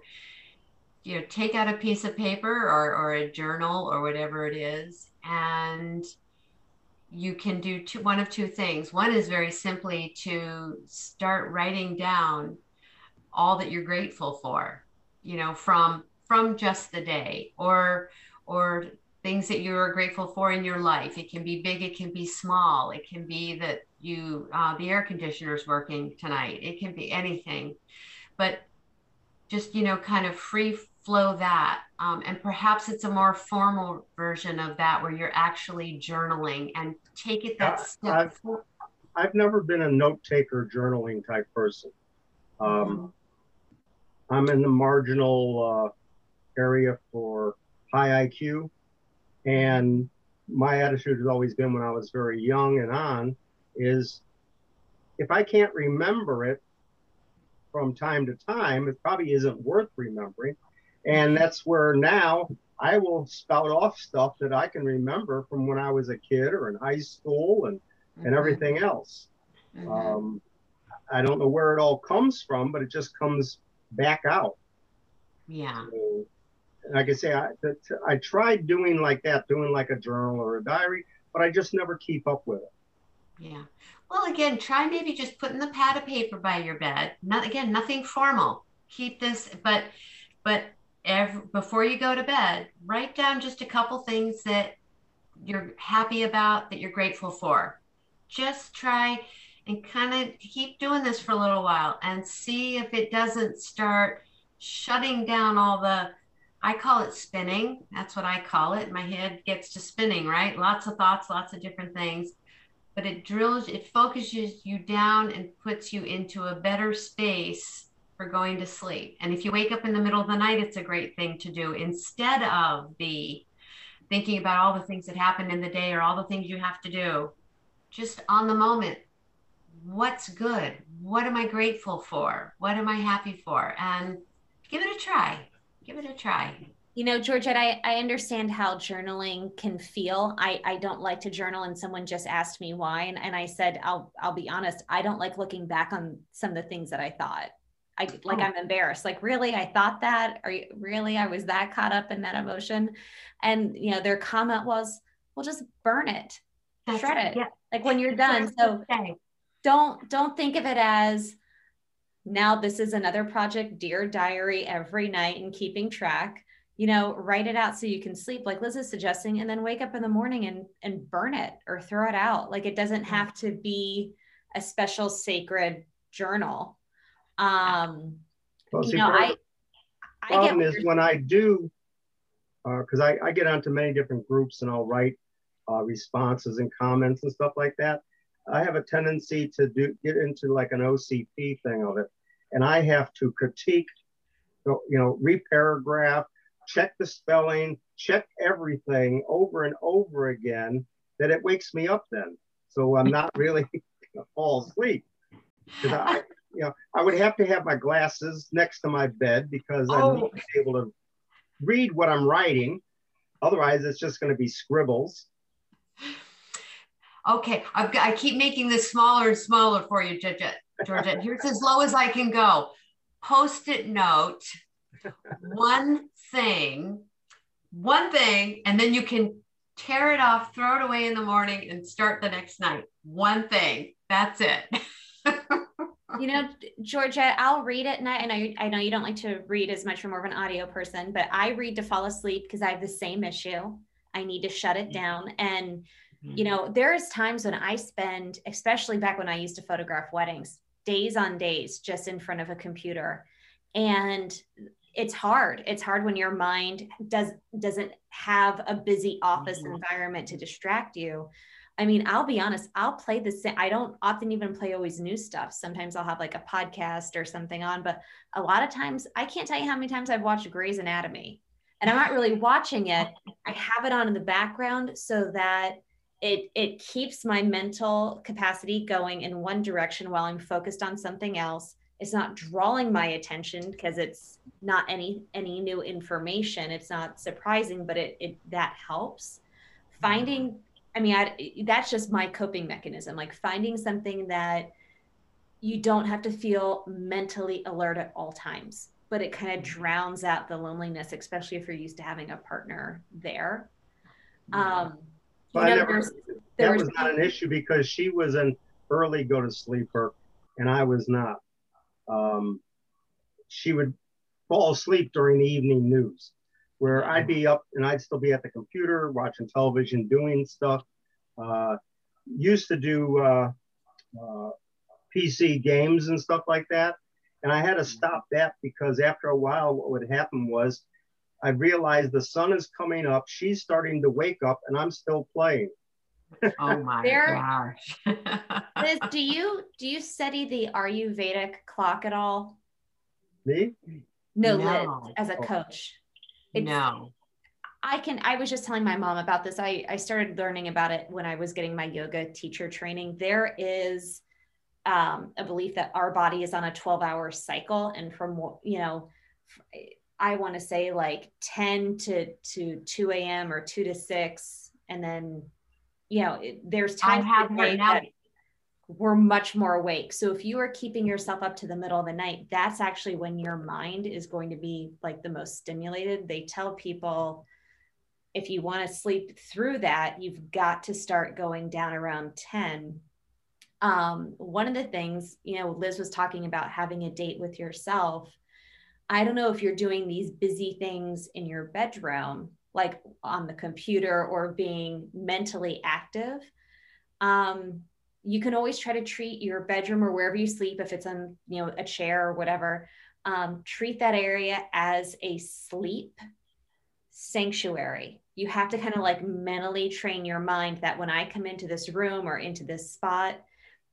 you know, take out a piece of paper or a journal or whatever it is, and you can do one of two things. One is very simply to start writing down all that you're grateful for, you know, from just the day, or things that you are grateful for in your life. It can be big, it can be small, it can be that you, the air conditioner's working tonight, it can be anything, but just, you know, kind of free flow that. And perhaps it's a more formal version of that where you're actually journaling and take it that step. I've never been a note taker, journaling type person. I'm in the marginal area for high IQ. And my attitude has always been, when I was very young and on, is if I can't remember it from time to time, it probably isn't worth remembering. And that's where now I will spout off stuff that I can remember from when I was a kid or in high school and everything else. I don't know where it all comes from, but it just comes back out. Yeah. So, like I say, I tried doing like that, doing like a journal or a diary, but I just never keep up with it. Yeah. Well, again, try maybe just putting the pad of paper by your bed. Nothing formal. Keep this, but before you go to bed, write down just a couple things that you're happy about, that you're grateful for. Just try and kind of keep doing this for a little while and see if it doesn't start shutting down all the, I call it spinning. That's what I call it. My head gets to spinning, right? Lots of thoughts, lots of different things. But it focuses you down and puts you into a better space for going to sleep. And if you wake up in the middle of the night, it's a great thing to do instead of the thinking about all the things that happened in the day or all the things you have to do. Just on the moment, what's good? What am I grateful for? What am I happy for? And give it a try. Give it a try. You know, Georgette, I understand how journaling can feel. I don't like to journal, and someone just asked me why. And I said, I'll be honest, I don't like looking back on some of the things that I thought. I'm embarrassed. Like, really, I thought that? Or really, I was that caught up in that emotion? And, you know, their comment was, well, just burn it, shred it. Yeah. Like when you're done. So don't think of it as, now this is another project, dear diary, every night and keeping track. You know, write it out so you can sleep, like Liz is suggesting, and then wake up in the morning and burn it or throw it out. Like, it doesn't have to be a special sacred journal. Well, see, you know, the problem is when I do, because I get onto many different groups and I'll write responses and comments and stuff like that. I have a tendency to get into like an OCP thing of it, and I have to critique, you know, reparagraph, check the spelling, check everything over and over again. That it wakes me up then, so I'm not really gonna fall asleep. You know, I would have to have my glasses next to my bed because I'm not able to read what I'm writing. Otherwise, it's just going to be scribbles. Okay, I keep making this smaller and smaller for you, Georgette. Here's as low as I can go. Post-it note, one thing, and then you can tear it off, throw it away in the morning, and start the next night. One thing, that's it. You know, Georgette, I'll read at night. I know you don't like to read as much, you're more of an audio person, but I read to fall asleep because I have the same issue. I need to shut it down. And You know, there's times when I spend, especially back when I used to photograph weddings, days on days just in front of a computer. And it's hard. It's hard when your mind doesn't have a busy office environment to distract you. I mean, I'll be honest, I'll play the same. I don't often even play always new stuff. Sometimes I'll have like a podcast or something on, but a lot of times I can't tell you how many times I've watched Grey's Anatomy and I'm not really watching it. I have it on in the background so that it keeps my mental capacity going in one direction while I'm focused on something else. It's not drawing my attention because it's not any new information. It's not surprising, but it that helps. Finding, I mean, that's just my coping mechanism, like finding something that you don't have to feel mentally alert at all times, but it kind of drowns out the loneliness, especially if you're used to having a partner there. Well, you know, that was not an issue because she was an early go to sleeper and I was not. She would fall asleep during the evening news where I'd be up and I'd still be at the computer watching television, doing stuff. Used to do PC games and stuff like that. And I had to stop that because after a while, what would happen was I realized the sun is coming up. She's starting to wake up and I'm still playing. Oh my gosh. Liz, do you study the Ayurvedic clock at all? Me? No. Liz, as a coach. No. I was just telling my mom about this. I started learning about it when I was getting my yoga teacher training. There is a belief that our body is on a 12-hour cycle. And from, you know, I want to say like 10 to 2 a.m. or 2 to 6. And then, you know, there's times that we're much more awake. So if you are keeping yourself up to the middle of the night, that's actually when your mind is going to be like the most stimulated. They tell people, if you want to sleep through that, you've got to start going down around 10. One of the things, you know, Liz was talking about having a date with yourself. I don't know if you're doing these busy things in your bedroom, like on the computer or being mentally active. You can always try to treat your bedroom or wherever you sleep, if it's on, you know, a chair or whatever, treat that area as a sleep sanctuary. You have to kind of like mentally train your mind that when I come into this room or into this spot,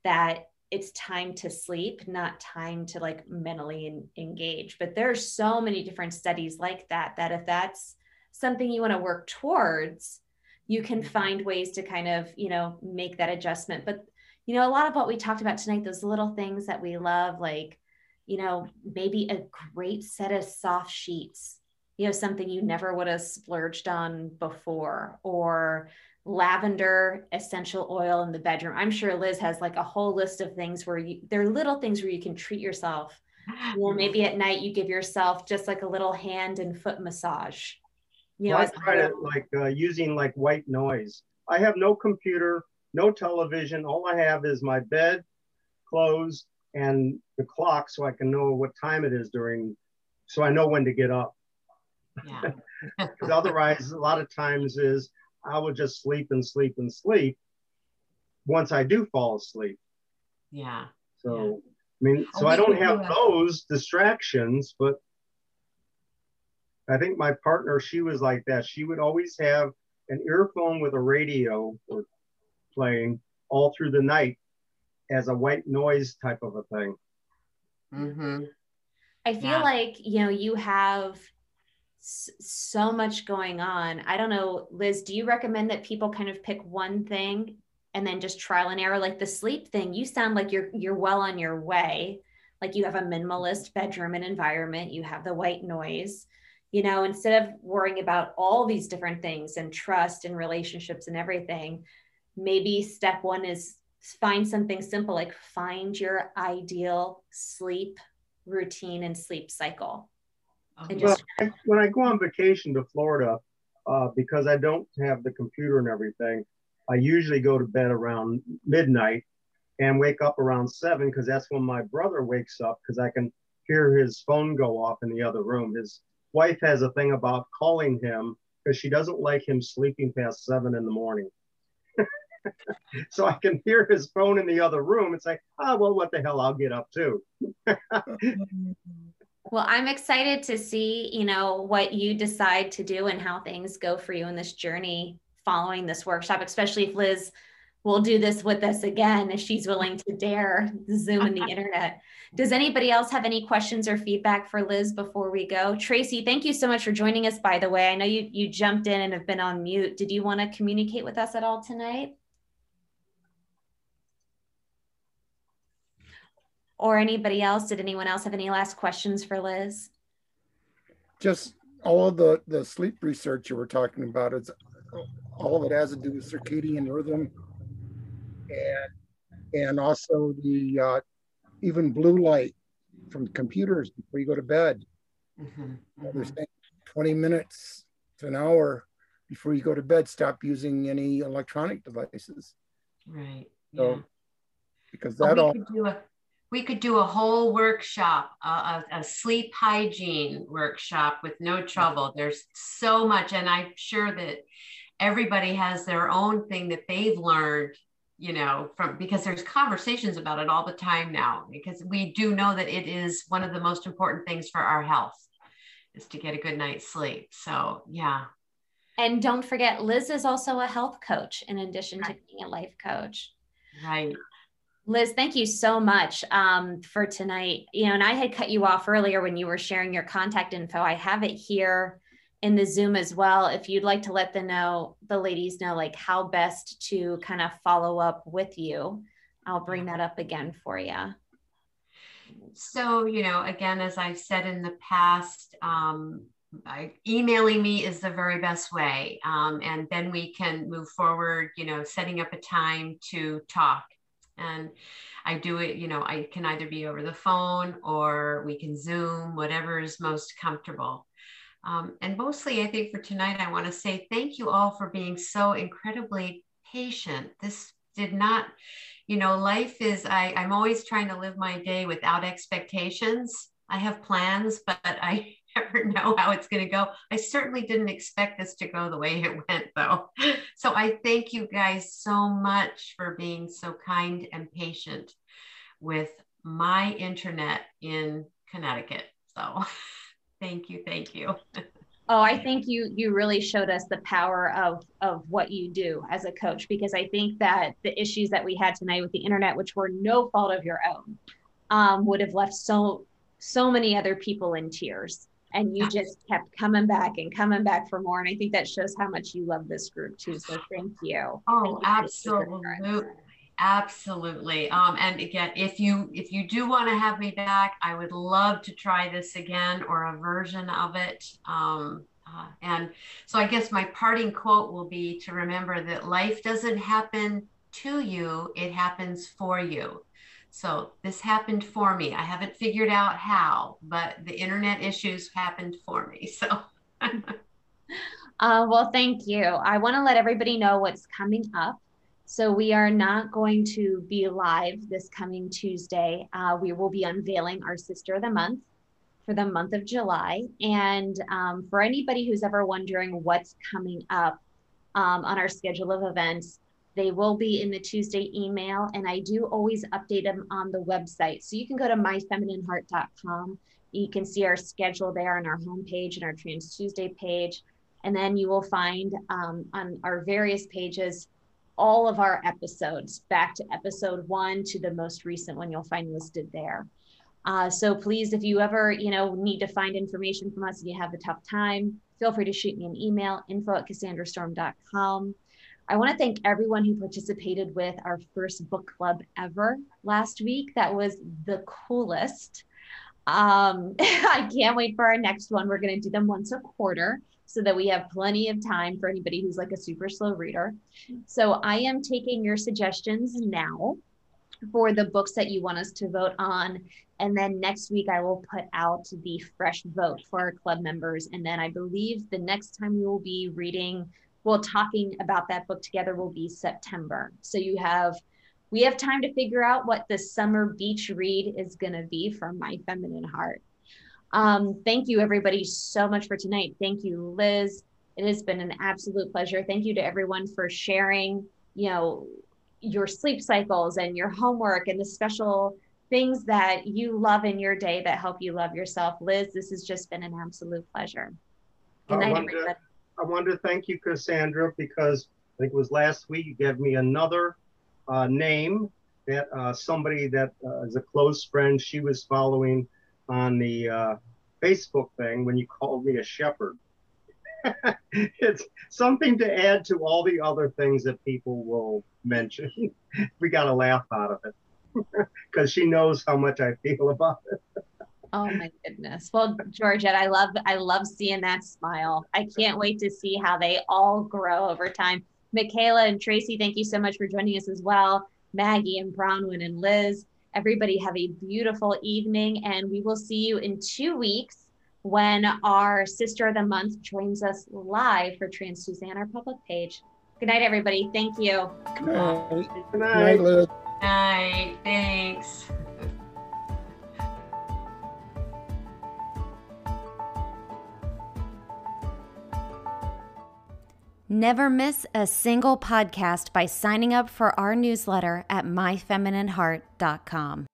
that it's time to sleep, not time to like mentally engage. But there's so many different studies like that, that if that's something you want to work towards, you can find ways to kind of, you know, make that adjustment. But, you know, a lot of what we talked about tonight, those little things that we love, like, you know, maybe a great set of soft sheets, you know, something you never would have splurged on before, or lavender essential oil in the bedroom. I'm sure Liz has like a whole list of things where there are little things where you can treat yourself. Or maybe at night you give yourself just like a little hand and foot massage. You know, well, I tried it like using like white noise. I have no computer, no television. All I have is my bed, clothes, and the clock, so I can know what time it is during, so I know when to get up. Yeah. Because otherwise, a lot of times is I will just sleep and sleep and sleep. Once I do fall asleep. Yeah. So yeah. I mean, so I don't have those distractions, but I think my partner, she was like that. She would always have an earphone with a radio playing all through the night as a white noise type of a thing. Mm-hmm. I feel like, you know, you have so much going on. I don't know, Liz, do you recommend that people kind of pick one thing and then just trial and error? Like the sleep thing, you sound like you're well on your way. Like you have a minimalist bedroom and environment. You have the white noise. You know, instead of worrying about all these different things and trust and relationships and everything, maybe step one is find something simple, like find your ideal sleep routine and sleep cycle. And just when I go on vacation to Florida, because I don't have the computer and everything, I usually go to bed around midnight and wake up around 7 because that's when my brother wakes up because I can hear his phone go off in the other room. His wife has a thing about calling him because she doesn't like him sleeping past 7 in the morning. So I can hear his phone in the other room and say, oh, well, what the hell, I'll get up too. Well, I'm excited to see, you know, what you decide to do and how things go for you in this journey following this workshop, especially if Liz will do this with us again, if she's willing to dare Zoom and the internet. Does anybody else have any questions or feedback for Liz before we go? Tracy, thank you so much for joining us, by the way. I know you jumped in and have been on mute. Did you want to communicate with us at all tonight? Or anybody else? Did anyone else have any last questions for Liz? Just all of the sleep research you were talking about, it's all of it has to do with circadian rhythm, and also the even blue light from computers before you go to bed. There's 20 minutes to an hour before you go to bed, stop using any electronic devices. Right. So, yeah. Because that we could do a whole workshop, a sleep hygiene workshop with no trouble. There's so much, and I'm sure that everybody has their own thing that they've learned, you know, from, because there's conversations about it all the time now, because we do know that it is one of the most important things for our health is to get a good night's sleep. So, yeah. And don't forget, Liz is also a health coach in addition to being a life coach. Right. Liz, thank you so much for tonight. You know, and I had cut you off earlier when you were sharing your contact info. I have it here in the Zoom as well. If you'd like to let the ladies know, like how best to kind of follow up with you, I'll bring that up again for you. So, you know, again, as I've said in the past, emailing me is the very best way. And then we can move forward, you know, setting up a time to talk. And I do it, you know, I can either be over the phone or we can Zoom, whatever is most comfortable. And mostly, I think for tonight, I want to say thank you all for being so incredibly patient. This did not, you know, life is, I'm always trying to live my day without expectations. I have plans, but I never know how it's going to go. I certainly didn't expect this to go the way it went, though. So I thank you guys so much for being so kind and patient with my internet in Connecticut. So thank you. Thank you. Oh, I think you really showed us the power of what you do as a coach, because I think that the issues that we had tonight with the internet, which were no fault of your own, would have left so many other people in tears. And you just kept coming back for more. And I think that shows how much you love this group too. So thank you. Oh, absolutely. Absolutely. And again, if you do want to have me back, I would love to try this again or a version of it. And so I guess my parting quote will be to remember that life doesn't happen to you, it happens for you. So this happened for me. I haven't figured out how, but the internet issues happened for me. So, well, thank you. I want to let everybody know what's coming up. So we are not going to be live this coming Tuesday. We will be unveiling our Sister of the Month for the month of July. And for anybody who's ever wondering what's coming up on our schedule of events, they will be in the Tuesday email, and I do always update them on the website. So you can go to myfeminineheart.com. You can see our schedule there on our homepage and our Trans Tuesday page. And then you will find on our various pages, all of our episodes, back to episode 1 to the most recent one you'll find listed there. So please, if you ever, you know, need to find information from us and you have a tough time, feel free to shoot me an email, info@cassandrastorm.com. I want to thank everyone who participated with our first book club ever last week. That was the coolest. I can't wait for our next one. We're going to do them once a quarter so that we have plenty of time for anybody who's like a super slow reader. So I am taking your suggestions now for the books that you want us to vote on. And then next week I will put out the fresh vote for our club members. And then I believe the next time we will be reading, well, talking about that book together will be September. So we have time to figure out what the summer beach read is gonna be for My Feminine Heart. Thank you everybody so much for tonight. Thank you, Liz. It has been an absolute pleasure. Thank you to everyone for sharing you know, your sleep cycles and your homework and the special things that you love in your day that help you love yourself. Liz, this has just been an absolute pleasure. Good night, everybody. I want to thank you, Cassandra, because I think it was last week you gave me another name that somebody that is a close friend, she was following on the Facebook thing when you called me a shepherd. It's something to add to all the other things that people will mention. We got a laugh out of it because she knows how much I feel about it. Oh my goodness. Well, Georgette, I love seeing that smile. I can't wait to see how they all grow over time. Michaela and Tracy, thank you so much for joining us as well. Maggie and Bronwyn and Liz, everybody have a beautiful evening, and we will see you in 2 weeks when our Sister of the Month joins us live for Trans Tuesday on our public page. Good night, everybody. Thank you. Good night. Good night, Liz. Good night. Thanks. Never miss a single podcast by signing up for our newsletter at myfeminineheart.com.